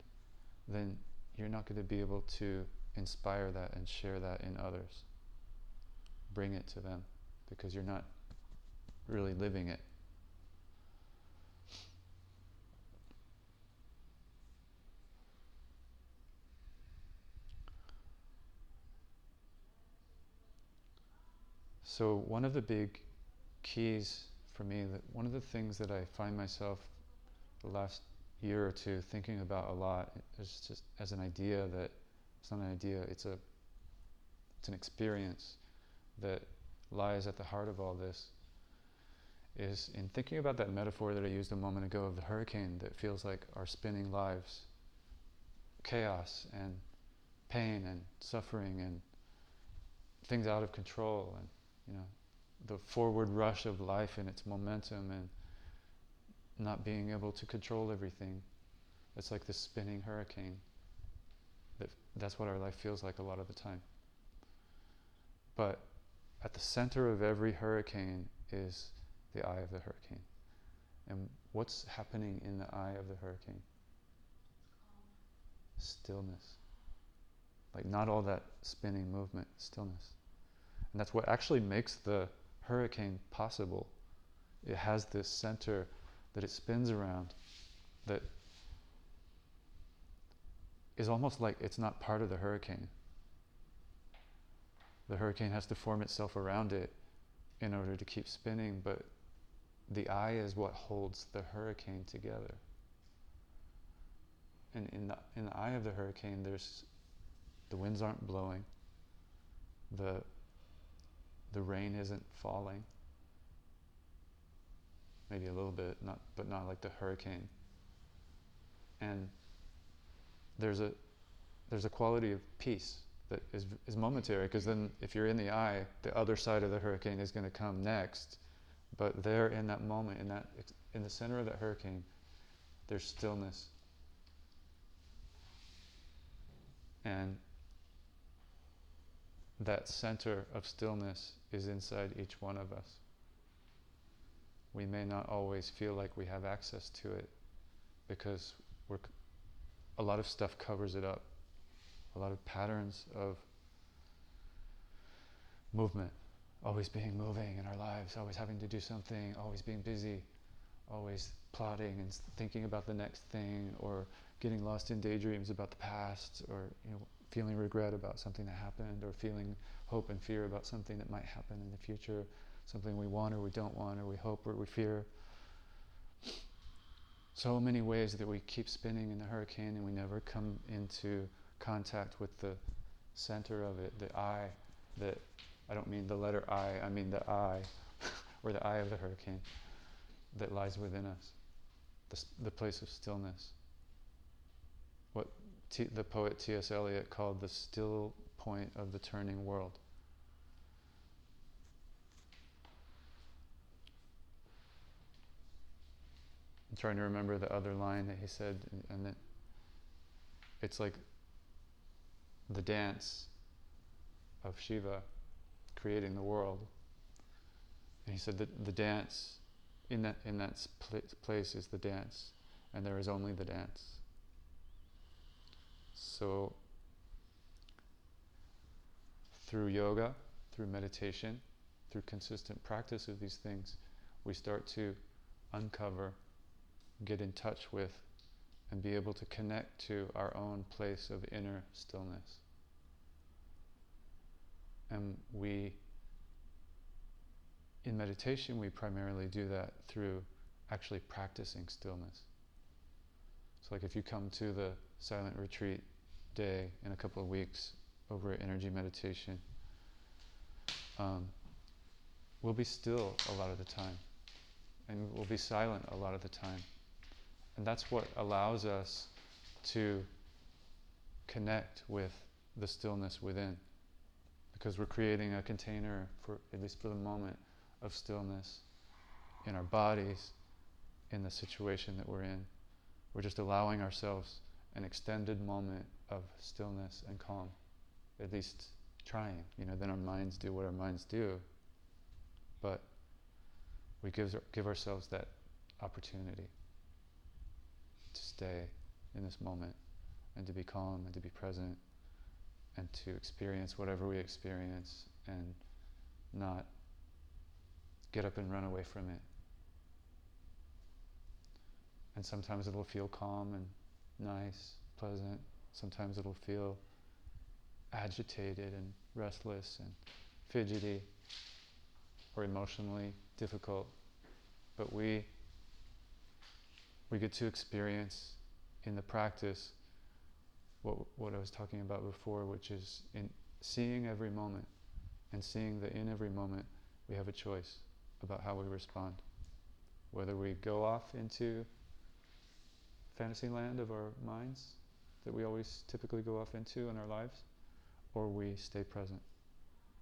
then you're not going to be able to inspire that and share that in others. Bring it to them, because you're not really living it. So one of the big keys for me, that one of the things that I find myself the last year or two thinking about a lot is just as an idea that it's not an idea, it's an experience that lies at the heart of all this, is in thinking about that metaphor that I used a moment ago of the hurricane that feels like our spinning lives, chaos and pain and suffering and things out of control, and you know, the forward rush of life and its momentum and not being able to control everything. It's like this spinning hurricane. That's what our life feels like a lot of the time. But at the center of every hurricane is the eye of the hurricane. And what's happening in the eye of the hurricane? Stillness. Like not all that spinning movement, stillness. And that's what actually makes the hurricane possible. It has this center that it spins around that is almost like it's not part of the hurricane. The hurricane has to form itself around it in order to keep spinning, but the eye is what holds the hurricane together. And in the eye of the hurricane, there's the winds aren't blowing, the rain isn't falling. Maybe a little bit, but not like the hurricane. And there's a quality of peace that is momentary, because then if you're in the eye, the other side of the hurricane is going to come next. But there in that moment, in the center of that hurricane, there's stillness. And that center of stillness is inside each one of us. We may not always feel like we have access to it because a lot of stuff covers it up. A lot of patterns of movement, always being moving in our lives, always having to do something, always being busy, always plotting and thinking about the next thing, or getting lost in daydreams about the past, or feeling regret about something that happened, or feeling hope and fear about something that might happen in the future, something we want or we don't want, or we hope or we fear. So many ways that we keep spinning in the hurricane and we never come into contact with the center of it, the eye, that I don't mean the letter I, I mean the eye, or the eye of the hurricane that lies within us, the place of stillness. What the poet T.S. Eliot called the still point of the turning world. I'm trying to remember the other line that he said, and that it's like the dance of Shiva creating the world. And he said that the dance in that place is the dance, and there is only the dance. So through yoga, through meditation, through consistent practice of these things, we start to uncover, get in touch with, and be able to connect to our own place of inner stillness. And in meditation, we primarily do that through actually practicing stillness. So like if you come to the silent retreat day in a couple of weeks over at Energy Meditation, we'll be still a lot of the time, and we'll be silent a lot of the time. And that's what allows us to connect with the stillness within, because we're creating a container, for at least for the moment, of stillness in our bodies, in the situation that we're in. We're just allowing ourselves an extended moment of stillness and calm, at least trying. Then our minds do what our minds do, but we give ourselves that opportunity to stay in this moment and to be calm and to be present and to experience whatever we experience and not get up and run away from it. And sometimes it'll feel calm and nice, pleasant. Sometimes it'll feel agitated and restless and fidgety. or emotionally difficult, but we get to experience in the practice what I was talking about before, which is in seeing every moment and seeing that in every moment we have a choice about how we respond. Whether we go off into fantasy land of our minds that we always typically go off into in our lives, or we stay present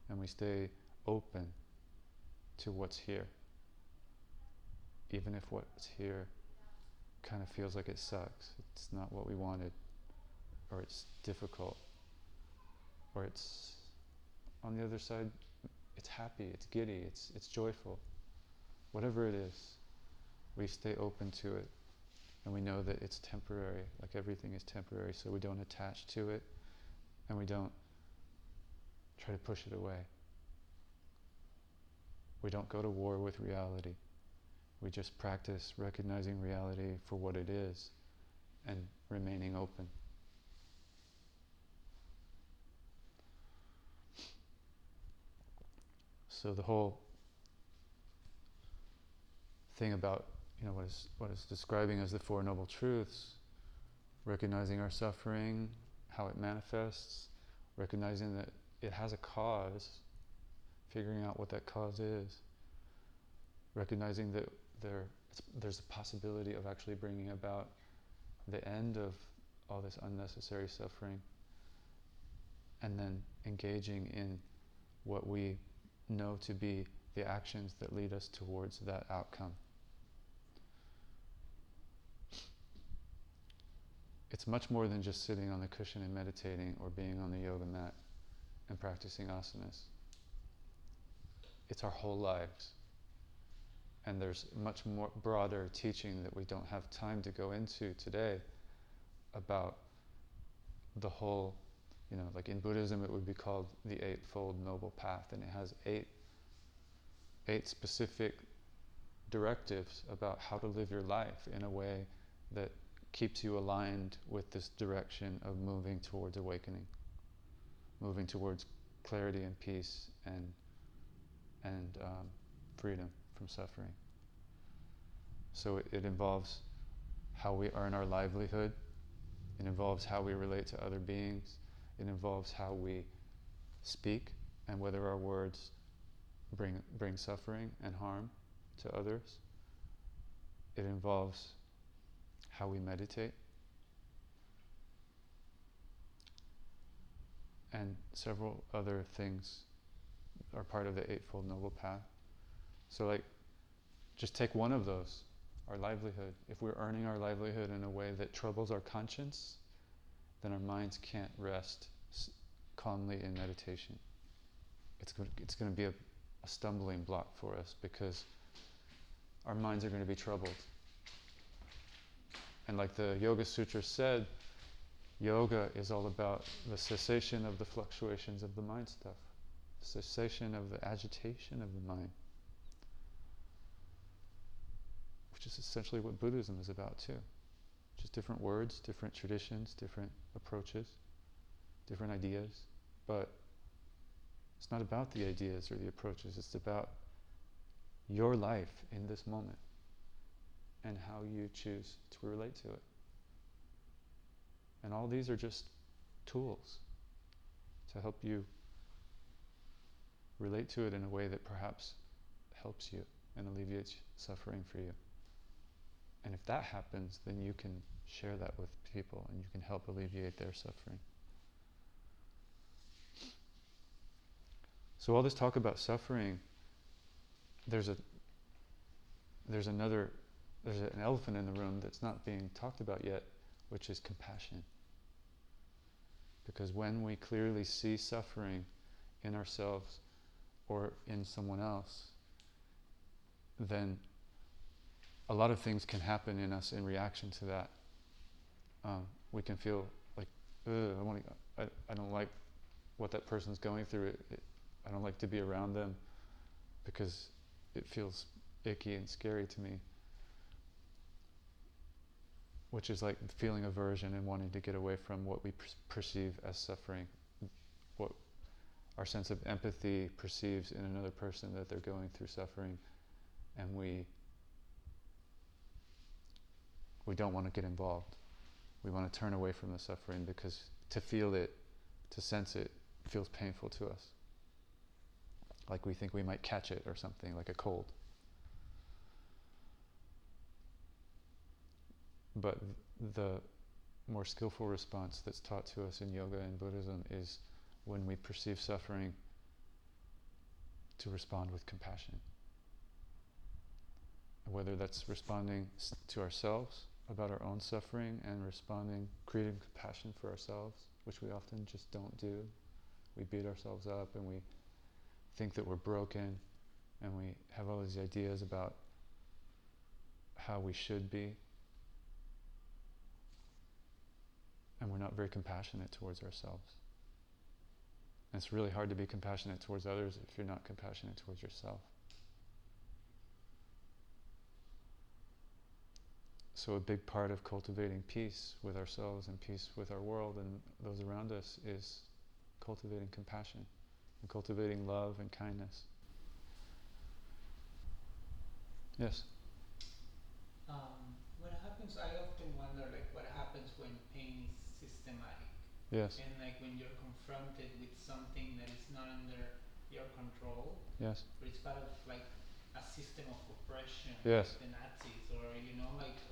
and we stay open to what's here, even if what's here kind of feels like it sucks, it's not what we wanted, or it's difficult, or it's on the other side, it's happy, it's giddy, it's joyful. Whatever it is, we stay open to it, and we know that it's temporary, like everything is temporary, so we don't attach to it and we don't try to push it away. We don't go to war with reality. We just practice recognizing reality for what it is and remaining open. So the whole thing about, you know, what is describing as the Four Noble Truths, recognizing our suffering, how it manifests, recognizing that it has a cause, figuring out what that cause is, recognizing that there's a possibility of actually bringing about the end of all this unnecessary suffering, and then engaging in what we know to be the actions that lead us towards that outcome. It's much more than just sitting on the cushion and meditating or being on the yoga mat and practicing asanas. It's our whole lives. And there's much more broader teaching that we don't have time to go into today about the whole, you know, like in Buddhism it would be called the Eightfold Noble Path, and it has eight specific directives about how to live your life in a way that keeps you aligned with this direction of moving towards awakening, moving towards clarity and peace and freedom from suffering. So it involves how we earn our livelihood, it involves how we relate to other beings, it involves how we speak and whether our words bring suffering and harm to others. It involves how we meditate, and several other things are part of the Eightfold Noble Path. So like, just take one of those, our livelihood. If we're earning our livelihood in a way that troubles our conscience, then our minds can't rest calmly in meditation. It's going to be a stumbling block for us, because our minds are going to be troubled. And like the Yoga Sutras said, yoga is all about the cessation of the fluctuations of the mind stuff, cessation of the agitation of the mind, which is essentially what Buddhism is about too. Just different words, different traditions, different approaches, different ideas, but it's not about the ideas or the approaches, it's about your life in this moment and how you choose to relate to it. And all these are just tools to help you relate to it in a way that perhaps helps you and alleviates suffering for you. And if that happens, then you can share that with people and you can help alleviate their suffering. So all this talk about suffering, there's an elephant in the room that's not being talked about yet, which is compassion. Because when we clearly see suffering in ourselves or in someone else, then a lot of things can happen in us in reaction to that. We can feel like, I don't like what that person's going through. I don't like to be around them because it feels icky and scary to me. Which is like feeling aversion and wanting to get away from what we perceive as suffering, what our sense of empathy perceives in another person that they're going through suffering, and we don't want to get involved. We want to turn away from the suffering because to feel it, to sense it, feels painful to us. Like we think we might catch it or something, like a cold. But the more skillful response that's taught to us in yoga and Buddhism is when we perceive suffering, to respond with compassion. Whether that's responding to ourselves about our own suffering and creating compassion for ourselves, which we often just don't do. We beat ourselves up and we think that we're broken and we have all these ideas about how we should be. And we're not very compassionate towards ourselves. And it's really hard to be compassionate towards others if you're not compassionate towards yourself. So a big part of cultivating peace with ourselves and peace with our world and those around us is cultivating compassion and cultivating love and kindness. Yes? What happens, I often wonder, what happens when pain is systematic? Yes. And when you're confronted with something that is not under your control. Yes. But it's part of a system of oppression. Yes. Like the Nazis or,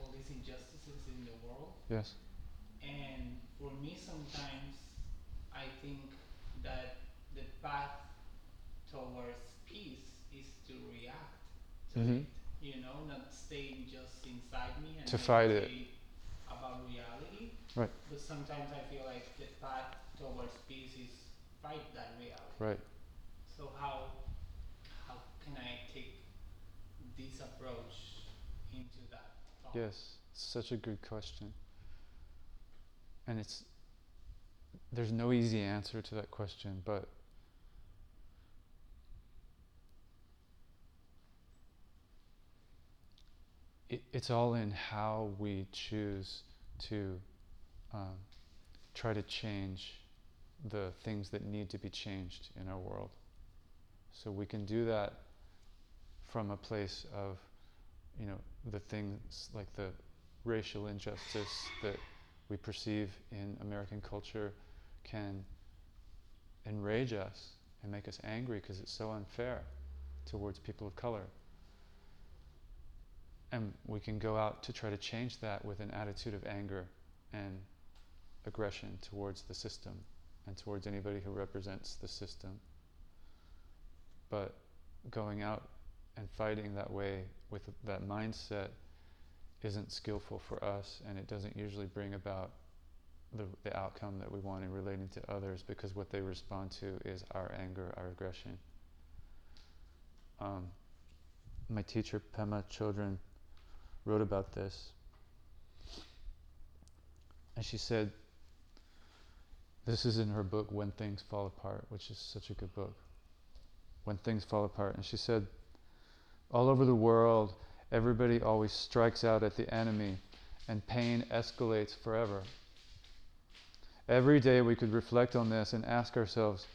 all these injustices in the world. Yes. And for me sometimes, I think that the path towards peace is to react to it. Not staying just inside me and to fight it about reality. Right. But sometimes I feel like the path towards peace is fight that reality. Right. So how can I take this approach into that thought? Yes, such a good question. And there's no easy answer to that question, but it's all in how we choose to try to change the things that need to be changed in our world. So we can do that from a place of, the things like the racial injustice that we perceive in American culture can enrage us and make us angry because it's so unfair towards people of color. And we can go out to try to change that with an attitude of anger and aggression towards the system and towards anybody who represents the system. But going out and fighting that way with that mindset isn't skillful for us, and it doesn't usually bring about the outcome that we want in relating to others, because what they respond to is our anger, our aggression. My teacher, Pema Chodron, wrote about this. And she said, this is in her book, When Things Fall Apart, which is such a good book. When Things Fall Apart. And she said, all over the world, everybody always strikes out at the enemy, and pain escalates forever. Every day we could reflect on this and ask ourselves,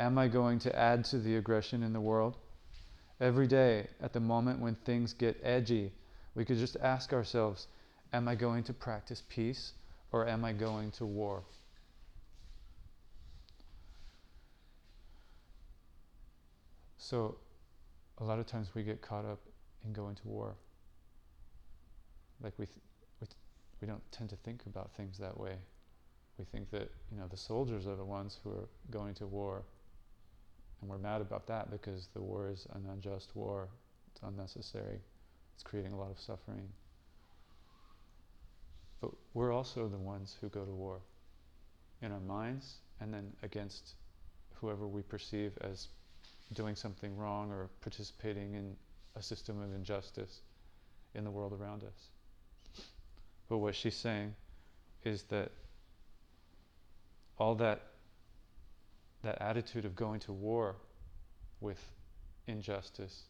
am I going to add to the aggression in the world? Every day, at the moment when things get edgy, we could just ask ourselves, am I going to practice peace or am I going to war? So, a lot of times we get caught up in going to war. We don't tend to think about things that way. We think that, the soldiers are the ones who are going to war. And we're mad about that because the war is an unjust war. It's unnecessary. It's creating a lot of suffering. But we're also the ones who go to war in our minds and then against whoever we perceive as doing something wrong or participating in a system of injustice in the world around us. But what she's saying is that all that attitude of going to war with injustice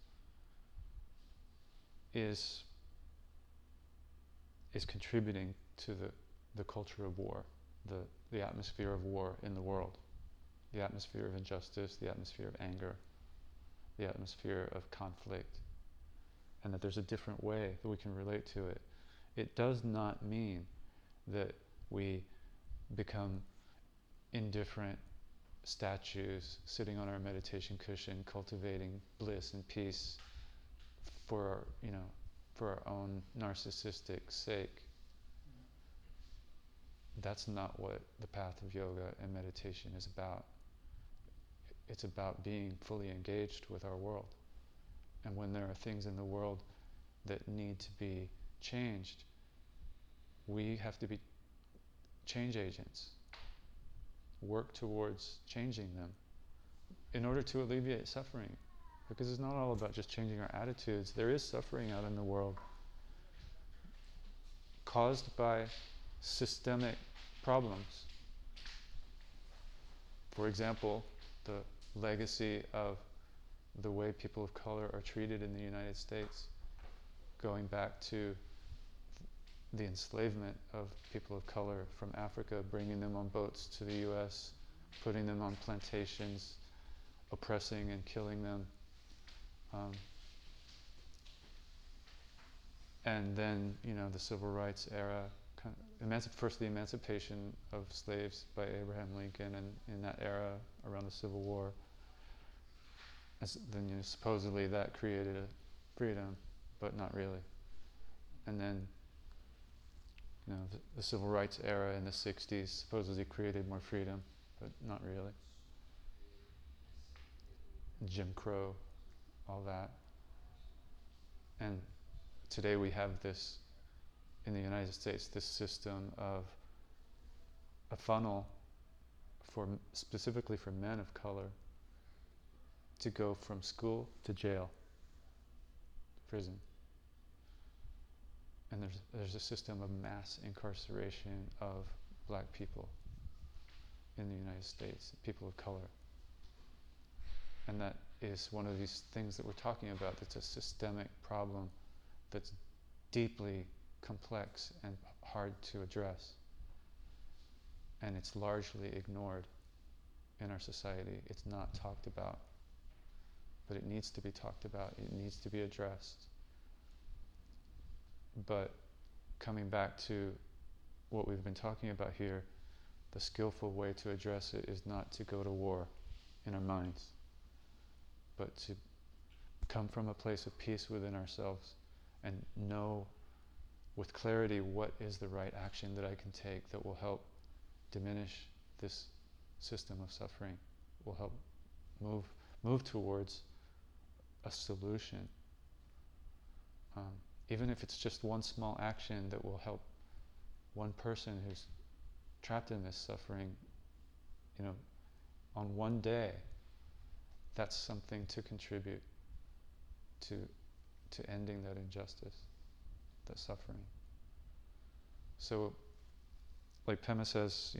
is contributing to the culture of war, the atmosphere of war in the world. the atmosphere of injustice, the atmosphere of anger, the atmosphere of conflict, and that there's a different way that we can relate to it. It does not mean that we become indifferent statues sitting on our meditation cushion, cultivating bliss and peace for our, for our own narcissistic sake. That's not what the path of yoga and meditation is about. It's about being fully engaged with our world. And when there are things in the world that need to be changed, we have to be change agents, work towards changing them in order to alleviate suffering. Because it's not all about just changing our attitudes. There is suffering out in the world caused by systemic problems. For example, the legacy of the way people of color are treated in the United States, going back to the enslavement of people of color from Africa, bringing them on boats to the U.S., putting them on plantations, oppressing and killing them, and then the civil rights era, first the emancipation of slaves by Abraham Lincoln, and in that era around the Civil War, and then supposedly that created a freedom, but not really. And then the civil rights era in the 60s supposedly created more freedom, but not really. Jim Crow, all that. And today we have this, in the United States, this system of a funnel for specifically for men of color to go from school to jail, prison. And there's a system of mass incarceration of black people in the United States, people of color. And that is one of these things that we're talking about, that's a systemic problem that's deeply complex and hard to address. And it's largely ignored in our society. It's not talked about. But it needs to be talked about. It needs to be addressed. But coming back to what we've been talking about here, the skillful way to address it is not to go to war in our minds, but to come from a place of peace within ourselves and know with clarity what is the right action that I can take that will help diminish this system of suffering, will help move towards a solution. Even if it's just one small action that will help one person who's trapped in this suffering, on one day, that's something to contribute to ending that injustice, that suffering. So, like Pema says,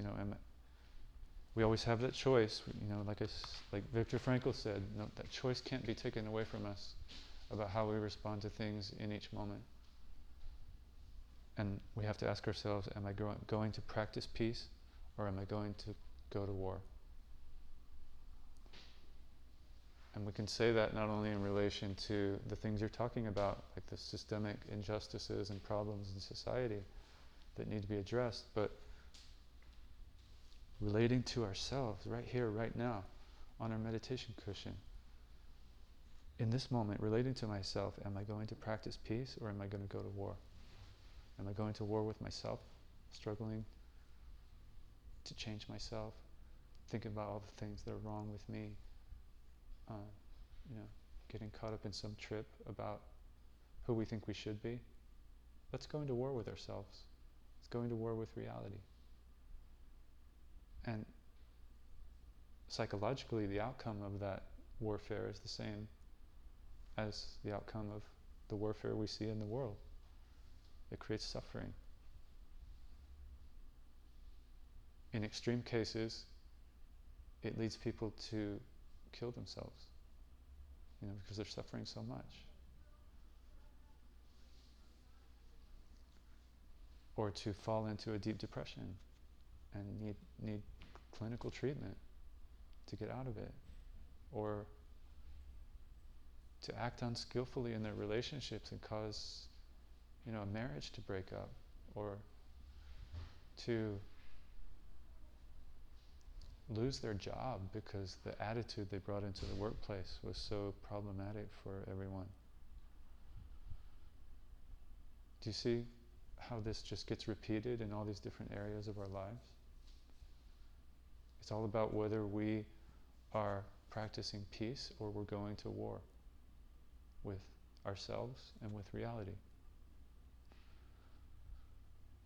we always have that choice. Like Viktor Frankl said, that choice can't be taken away from us, about how we respond to things in each moment. And we have to ask ourselves, am I going to practice peace, or am I going to go to war? And we can say that not only in relation to the things you're talking about, like the systemic injustices and problems in society that need to be addressed, but relating to ourselves right here, right now, on our meditation cushion. In this moment, relating to myself, am I going to practice peace, or am I going to go to war? Am I going to war with myself, struggling to change myself, thinking about all the things that are wrong with me, getting caught up in some trip about who we think we should be? That's going to war with ourselves. It's going to war with reality. And psychologically, the outcome of that warfare is the same as the outcome of the warfare we see in the world. It creates suffering. In extreme cases, it leads people to kill themselves, because they're suffering so much. Or to fall into a deep depression and need clinical treatment to get out of it, or to act unskillfully in their relationships and cause, you know, a marriage to break up, or to lose their job because the attitude they brought into the workplace was so problematic for everyone. Do you see how this just gets repeated in all these different areas of our lives? It's all about whether we are practicing peace or we're going to war with ourselves and with reality.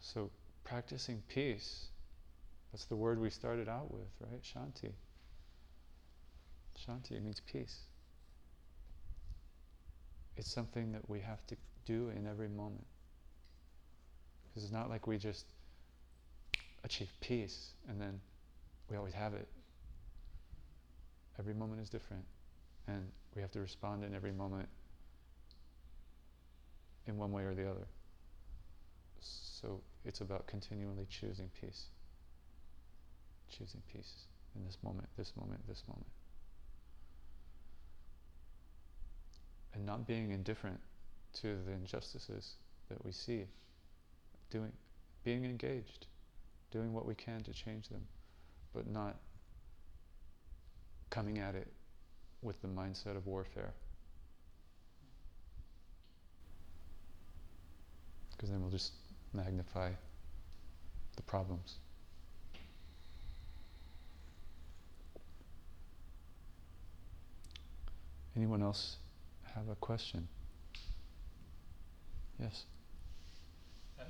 So practicing peace, that's the word we started out with, right? Shanti. Shanti means peace. It's something that we have to do in every moment. Because it's not like we just achieve peace and then we always have it. Every moment is different, and we have to respond in every moment in one way or the other. So it's about continually choosing peace. Choosing peace in this moment, this moment, this moment. And not being indifferent to the injustices that we see. Being engaged, doing what we can to change them, but not coming at it with the mindset of warfare. Because then we'll just magnify the problems. Anyone else have a question? Yes?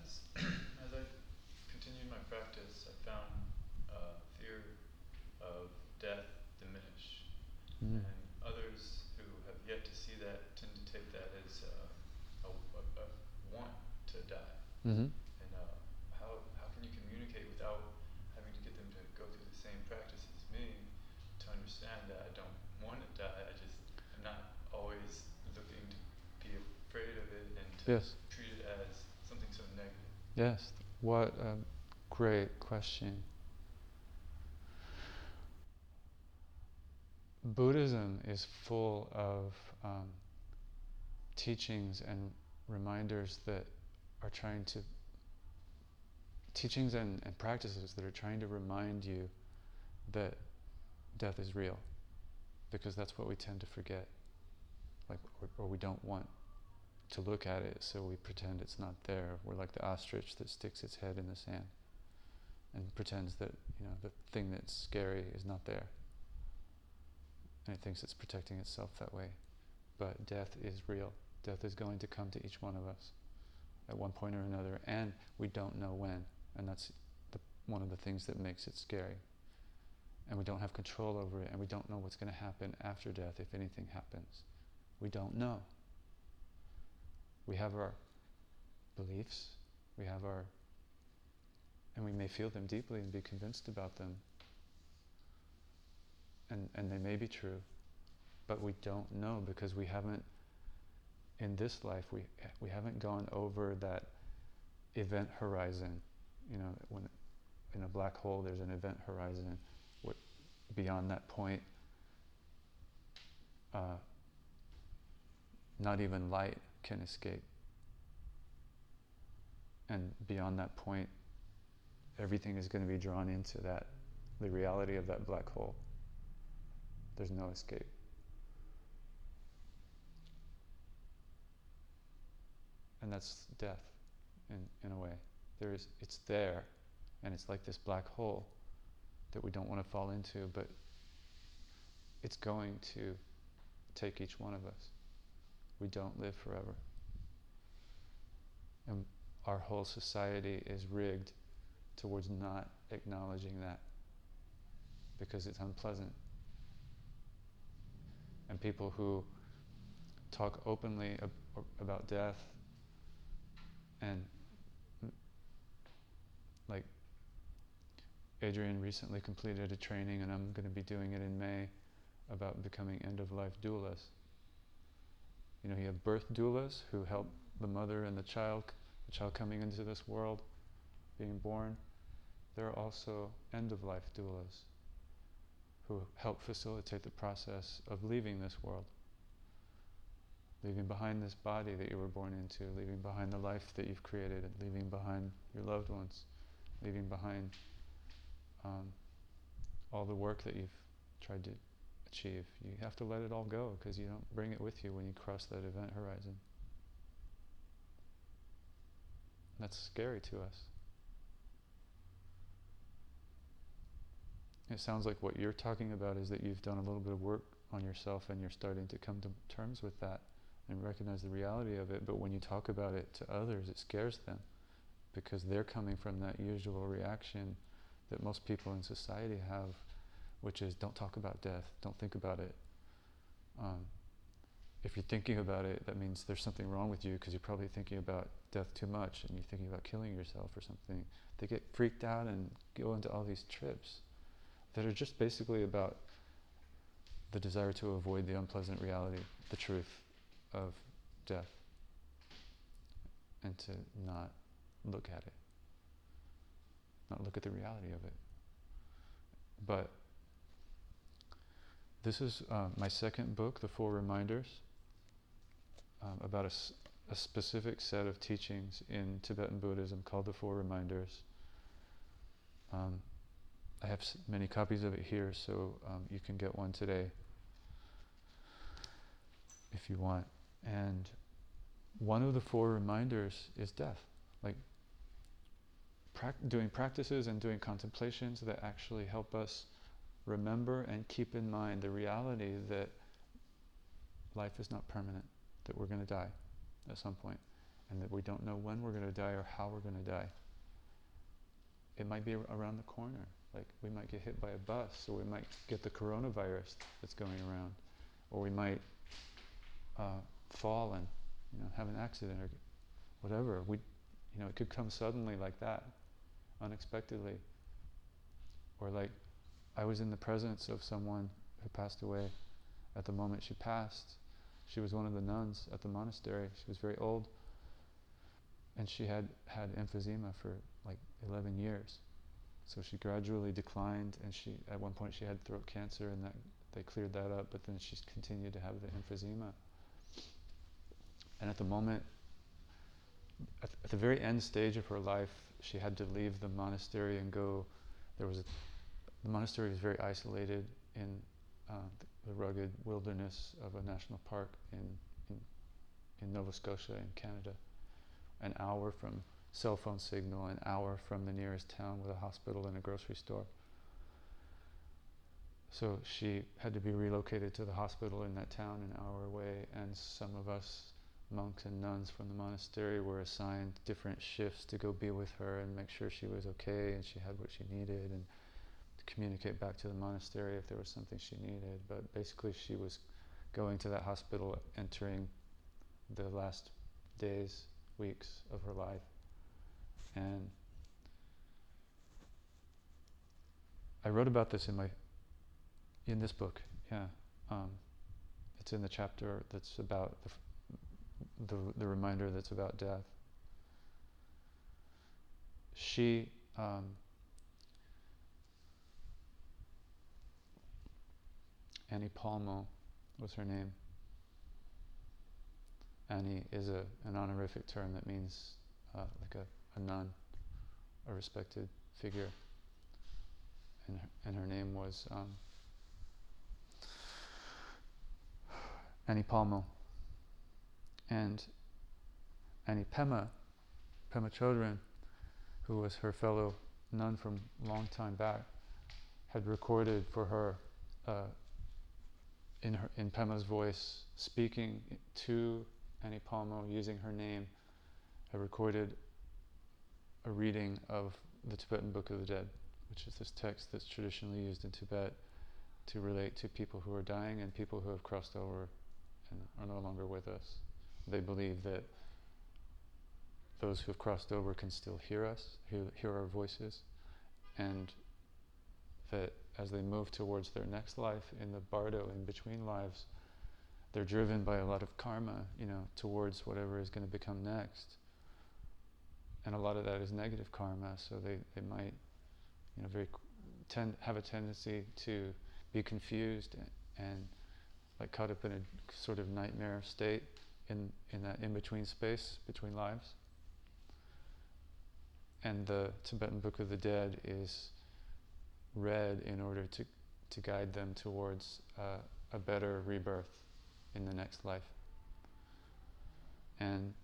As I continued my practice, I found fear of death diminish. Mm. And others who have yet to see that tend to take that as a want to die. Mm-hmm. And how can you communicate without having to get them to go through the same practice as me to understand that I don't want to die, I'm not always looking to be afraid of it and to treat it as something so negative. Yes, what a great question. Buddhism is full of teachings and reminders that are trying to, teachings and practices that are trying to remind you that death is real, because that's what we tend to forget, or we don't want to look at it, so we pretend it's not there. We're like the ostrich that sticks its head in the sand and pretends that, you know, the thing that's scary is not there. And it thinks it's protecting itself that way. But death is real. Death is going to come to each one of us at one point or another, and we don't know when. And that's one of the things that makes it scary. And we don't have control over it, and we don't know what's going to happen after death, if anything happens. We don't know. We have our beliefs, and we may feel them deeply and be convinced about them, and they may be true, but we don't know, because we haven't, in this life, we haven't gone over that event horizon. You know, when in a black hole there's an event horizon. Beyond that point, not even light can escape. And beyond that point, everything is going to be drawn into that, the reality of that black hole. There's no escape. And that's death, in a way. It's there, and it's like this black hole that we don't want to fall into, but it's going to take each one of us. We don't live forever. And our whole society is rigged towards not acknowledging that, because it's unpleasant. And people who talk openly about death and like Adrian recently completed a training, and I'm going to be doing it in May, about becoming end-of-life doulas. You know, you have birth doulas who help the mother and the child coming into this world, being born. There are also end-of-life doulas who help facilitate the process of leaving this world, leaving behind this body that you were born into, leaving behind the life that you've created, and leaving behind your loved ones, leaving behind all the work that you've tried to achieve. You have to let it all go, because you don't bring it with you when you cross that event horizon. That's scary to us. It sounds like what you're talking about is that you've done a little bit of work on yourself and you're starting to come to terms with that and recognize the reality of it, but when you talk about it to others, it scares them, because they're coming from that usual reaction that most people in society have, which is, don't talk about death, don't think about it. If you're thinking about it, that means there's something wrong with you, because you're probably thinking about death too much and you're thinking about killing yourself or something. They get freaked out and go into all these trips that are just basically about the desire to avoid the unpleasant reality, the truth of death, and to not look at it, not look at the reality of it. But this is my second book, The Four Reminders, about a specific set of teachings in Tibetan Buddhism called The Four Reminders. I have many copies of it here, so you can get one today if you want. And one of the four reminders is death, like doing practices and doing contemplations that actually help us remember and keep in mind the reality that life is not permanent, that we're going to die at some point, and that we don't know when we're going to die or how we're going to die. It might be around the corner. Like, we might get hit by a bus, or we might get the coronavirus that's going around, or we might fall and, you know, have an accident or whatever. It could come suddenly like that, unexpectedly. Or like, I was in the presence of someone who passed away at the moment she passed. She was one of the nuns at the monastery. She was very old, and she had had emphysema for like 11 years. So she gradually declined, and at one point she had throat cancer, and that they cleared that up, but then she continued to have the emphysema. And at the moment, at the very end stage of her life, she had to leave the monastery and go. The monastery was very isolated in the rugged wilderness of a national park in Nova Scotia in Canada, an hour from cell phone signal, an hour from the nearest town with a hospital and a grocery store. So she had to be relocated to the hospital in that town an hour away, and some of us monks and nuns from the monastery were assigned different shifts to go be with her and make sure she was okay and she had what she needed, and to communicate back to the monastery if there was something she needed. But basically she was going to that hospital, entering the last days, weeks of her life. And I wrote about this in this book. Yeah, it's in the chapter that's about the reminder that's about death. She Ani Palmo was her name. Ani is an honorific term that means like a nun, a respected figure, and her name was Ani Palmo. And Ani Pema Chodron, who was her fellow nun from a long time back, had recorded for her, in Pema's voice, speaking to Ani Palmo using her name. I recorded a reading of the Tibetan Book of the Dead, which is this text that's traditionally used in Tibet to relate to people who are dying and people who have crossed over and are no longer with us. They believe that those who have crossed over can still hear us, hear our voices, and that as they move towards their next life, in the bardo, in between lives, they're driven by a lot of karma, towards whatever is going to become next. And a lot of that is negative karma, so they might have a tendency to be confused and like caught up in a sort of nightmare state in that in-between space between lives. And the Tibetan Book of the Dead is read in order to guide them towards a better rebirth in the next life. And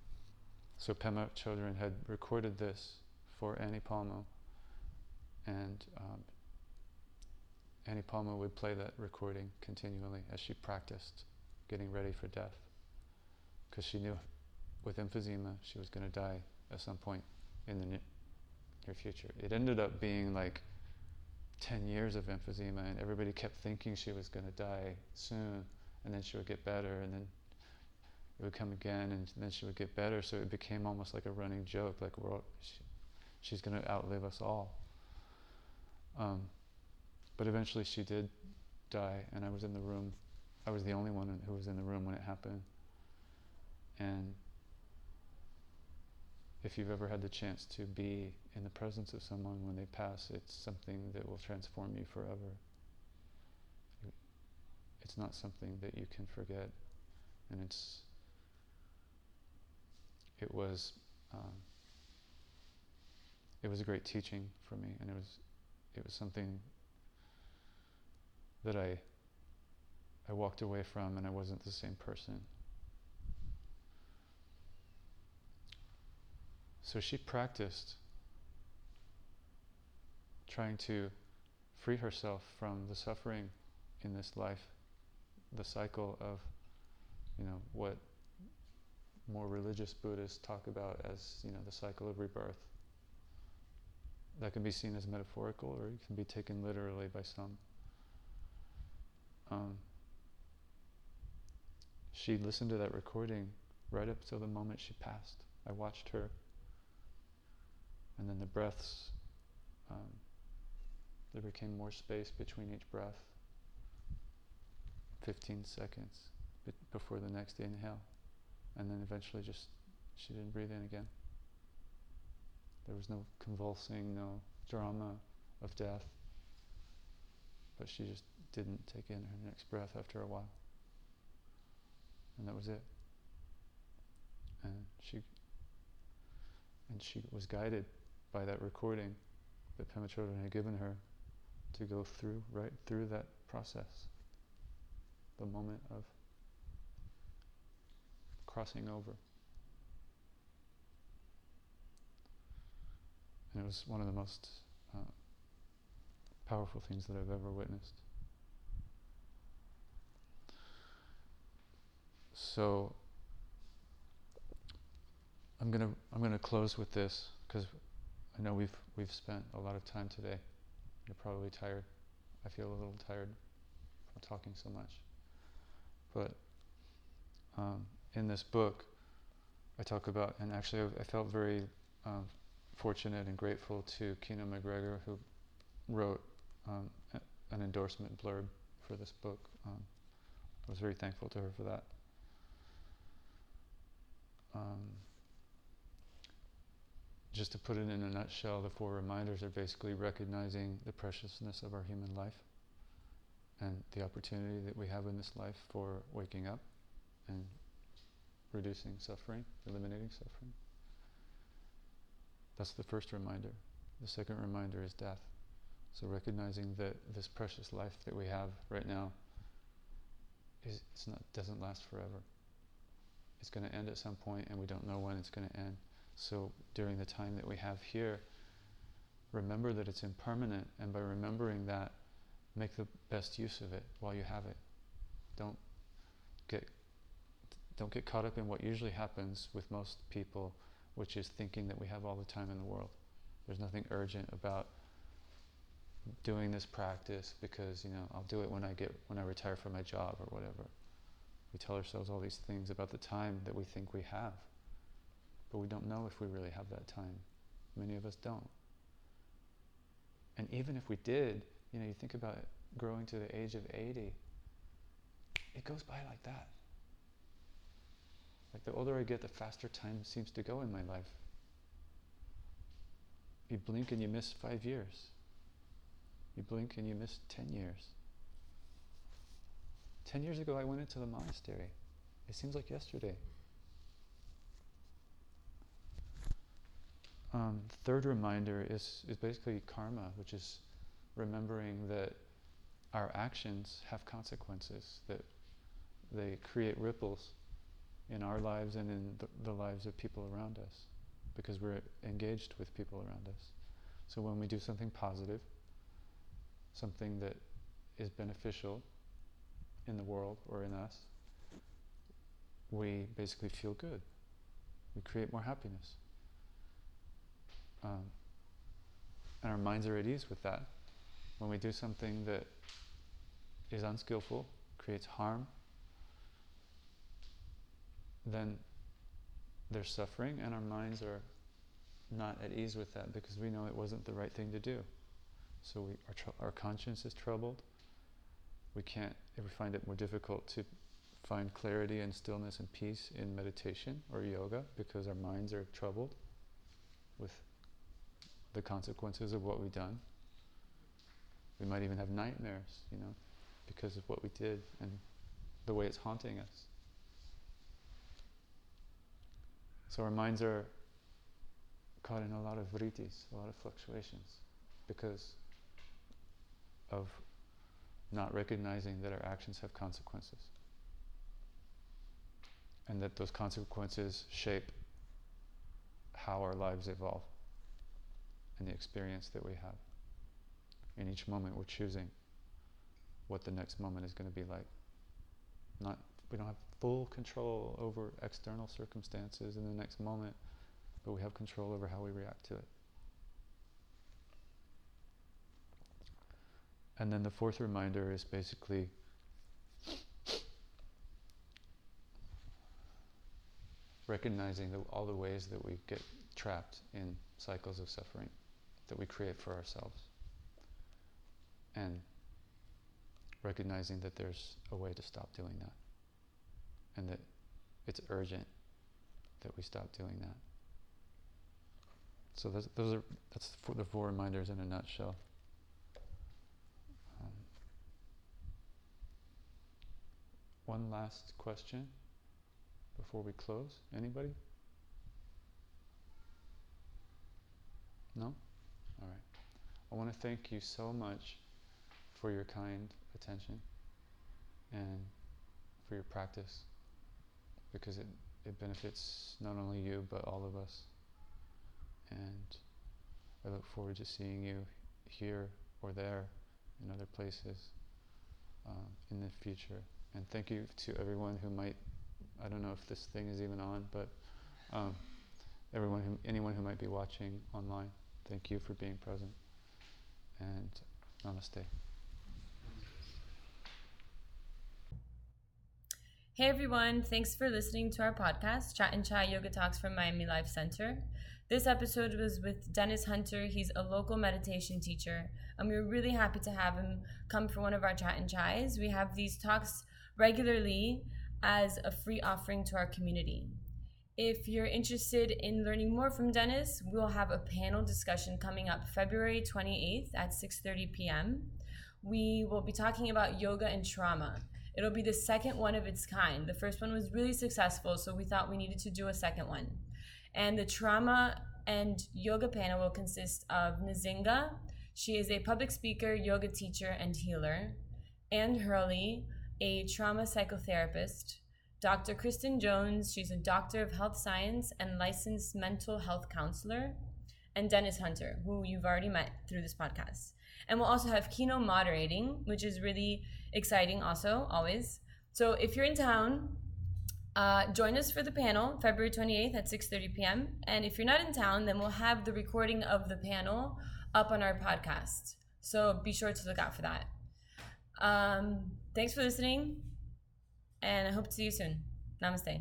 so Pema Chodron had recorded this for Ani Palmo, and Ani Palmo would play that recording continually as she practiced getting ready for death, because she knew with emphysema she was going to die at some point in the near future. It ended up being like 10 years of emphysema, and everybody kept thinking she was going to die soon, and then she would get better, and then it would come again, and then she would get better. So it became almost like a running joke, like we're all, she's going to outlive us all. But eventually she did die, and I was in the room. I was the only one who was in the room when it happened. And if you've ever had the chance to be in the presence of someone when they pass, it's something that will transform you forever. It's not something that you can forget. And it was a great teaching for me, and it was something that I walked away from, and I wasn't the same person. So she practiced trying to free herself from the suffering in this life, the cycle of, you know, what more religious Buddhists talk about as, you know, the cycle of rebirth. That can be seen as metaphorical, or it can be taken literally by some. She listened to that recording right up till the moment she passed. I watched her, and then the breaths, there became more space between each breath, 15 seconds before the next inhale, and then eventually just she didn't breathe in again. There was no convulsing, no drama of death, but she just didn't take in her next breath after a while, and that was it. And she was guided by that recording that Pema Chodron had given her to go through, right through that process, the moment of crossing over. And it was one of the most powerful things that I've ever witnessed. So I'm gonna close with this, because I know we've spent a lot of time today. You're probably tired. I feel a little tired from talking so much. But in this book, I talk about, and actually I felt very fortunate and grateful to Kino McGregor, who wrote an endorsement blurb for this book. I was very thankful to her for that. Just to put it in a nutshell, the four reminders are basically recognizing the preciousness of our human life and the opportunity that we have in this life for waking up and reducing suffering, eliminating suffering. That's the first reminder. The second reminder is death. So recognizing that this precious life that we have right now doesn't last forever. It's going to end at some point, and we don't know when it's going to end. So during the time that we have here, remember that it's impermanent, and by remembering that, make the best use of it while you have it. Don't get caught up in what usually happens with most people, which is thinking that we have all the time in the world. There's nothing urgent about doing this practice because, you know, I'll do it when I retire from my job or whatever. We tell ourselves all these things about the time that we think we have, but we don't know if we really have that time. Many of us don't. And even if we did, you know, you think about it, growing to the age of 80, it goes by like that. Like the older I get, the faster time seems to go in my life. You blink and you miss 5 years. You blink and you miss 10 years. 10 years ago, I went into the monastery. It seems like yesterday. Third reminder is basically karma, which is remembering that our actions have consequences, that they create ripples in our lives and in the lives of people around us, because we're engaged with people around us. So when we do something positive, something that is beneficial in the world or in us, we basically feel good. We create more happiness. And our minds are at ease with that. When we do something that is unskillful, creates harm, then there's suffering, and our minds are not at ease with that because we know it wasn't the right thing to do. So our conscience is troubled. We find it more difficult to find clarity and stillness and peace in meditation or yoga because our minds are troubled with the consequences of what we've done. We might even have nightmares, because of what we did and the way it's haunting us. So our minds are caught in a lot of vrittis, a lot of fluctuations, because of not recognizing that our actions have consequences, and that those consequences shape how our lives evolve and the experience that we have. In each moment, we're choosing what the next moment is going to be like. We don't have full control over external circumstances in the next moment, but we have control over how we react to it. And then the fourth reminder is basically recognizing all the ways that we get trapped in cycles of suffering that we create for ourselves, and recognizing that there's a way to stop doing that, and that it's urgent that we stop doing that. So that's the four reminders in a nutshell. One last question before we close. Anybody? No? All right. I want to thank you so much for your kind attention and for your practice, because it benefits not only you but all of us. And I look forward to seeing you here or there in other places in the future. And thank you to everyone who might, I don't know if this thing is even on, but anyone who might be watching online, thank you for being present. And namaste. Hey everyone, thanks for listening to our podcast, Chat and Chai Yoga Talks from Miami Life Center. This episode was with Dennis Hunter. He's a local meditation teacher, and we were really happy to have him come for one of our Chat and Chais. We have these talks regularly as a free offering to our community. If you're interested in learning more from Dennis, we'll have a panel discussion coming up February 28th at 6:30 p.m. We will be talking about yoga and trauma. It'll be the second one of its kind. The first one was really successful, so we thought we needed to do a second one. And the trauma and yoga panel will consist of Nzinga. She is a public speaker, yoga teacher, and healer. Ann Hurley, a trauma psychotherapist. Dr. Kristen Jones, she's a doctor of health science and licensed mental health counselor. And Dennis Hunter, who you've already met through this podcast. And we'll also have Kino moderating, which is really exciting also, always. So if you're in town, join us for the panel, February 28th at 6:30 p.m. And if you're not in town, then we'll have the recording of the panel up on our podcast. So be sure to look out for that. Thanks for listening, and I hope to see you soon. Namaste.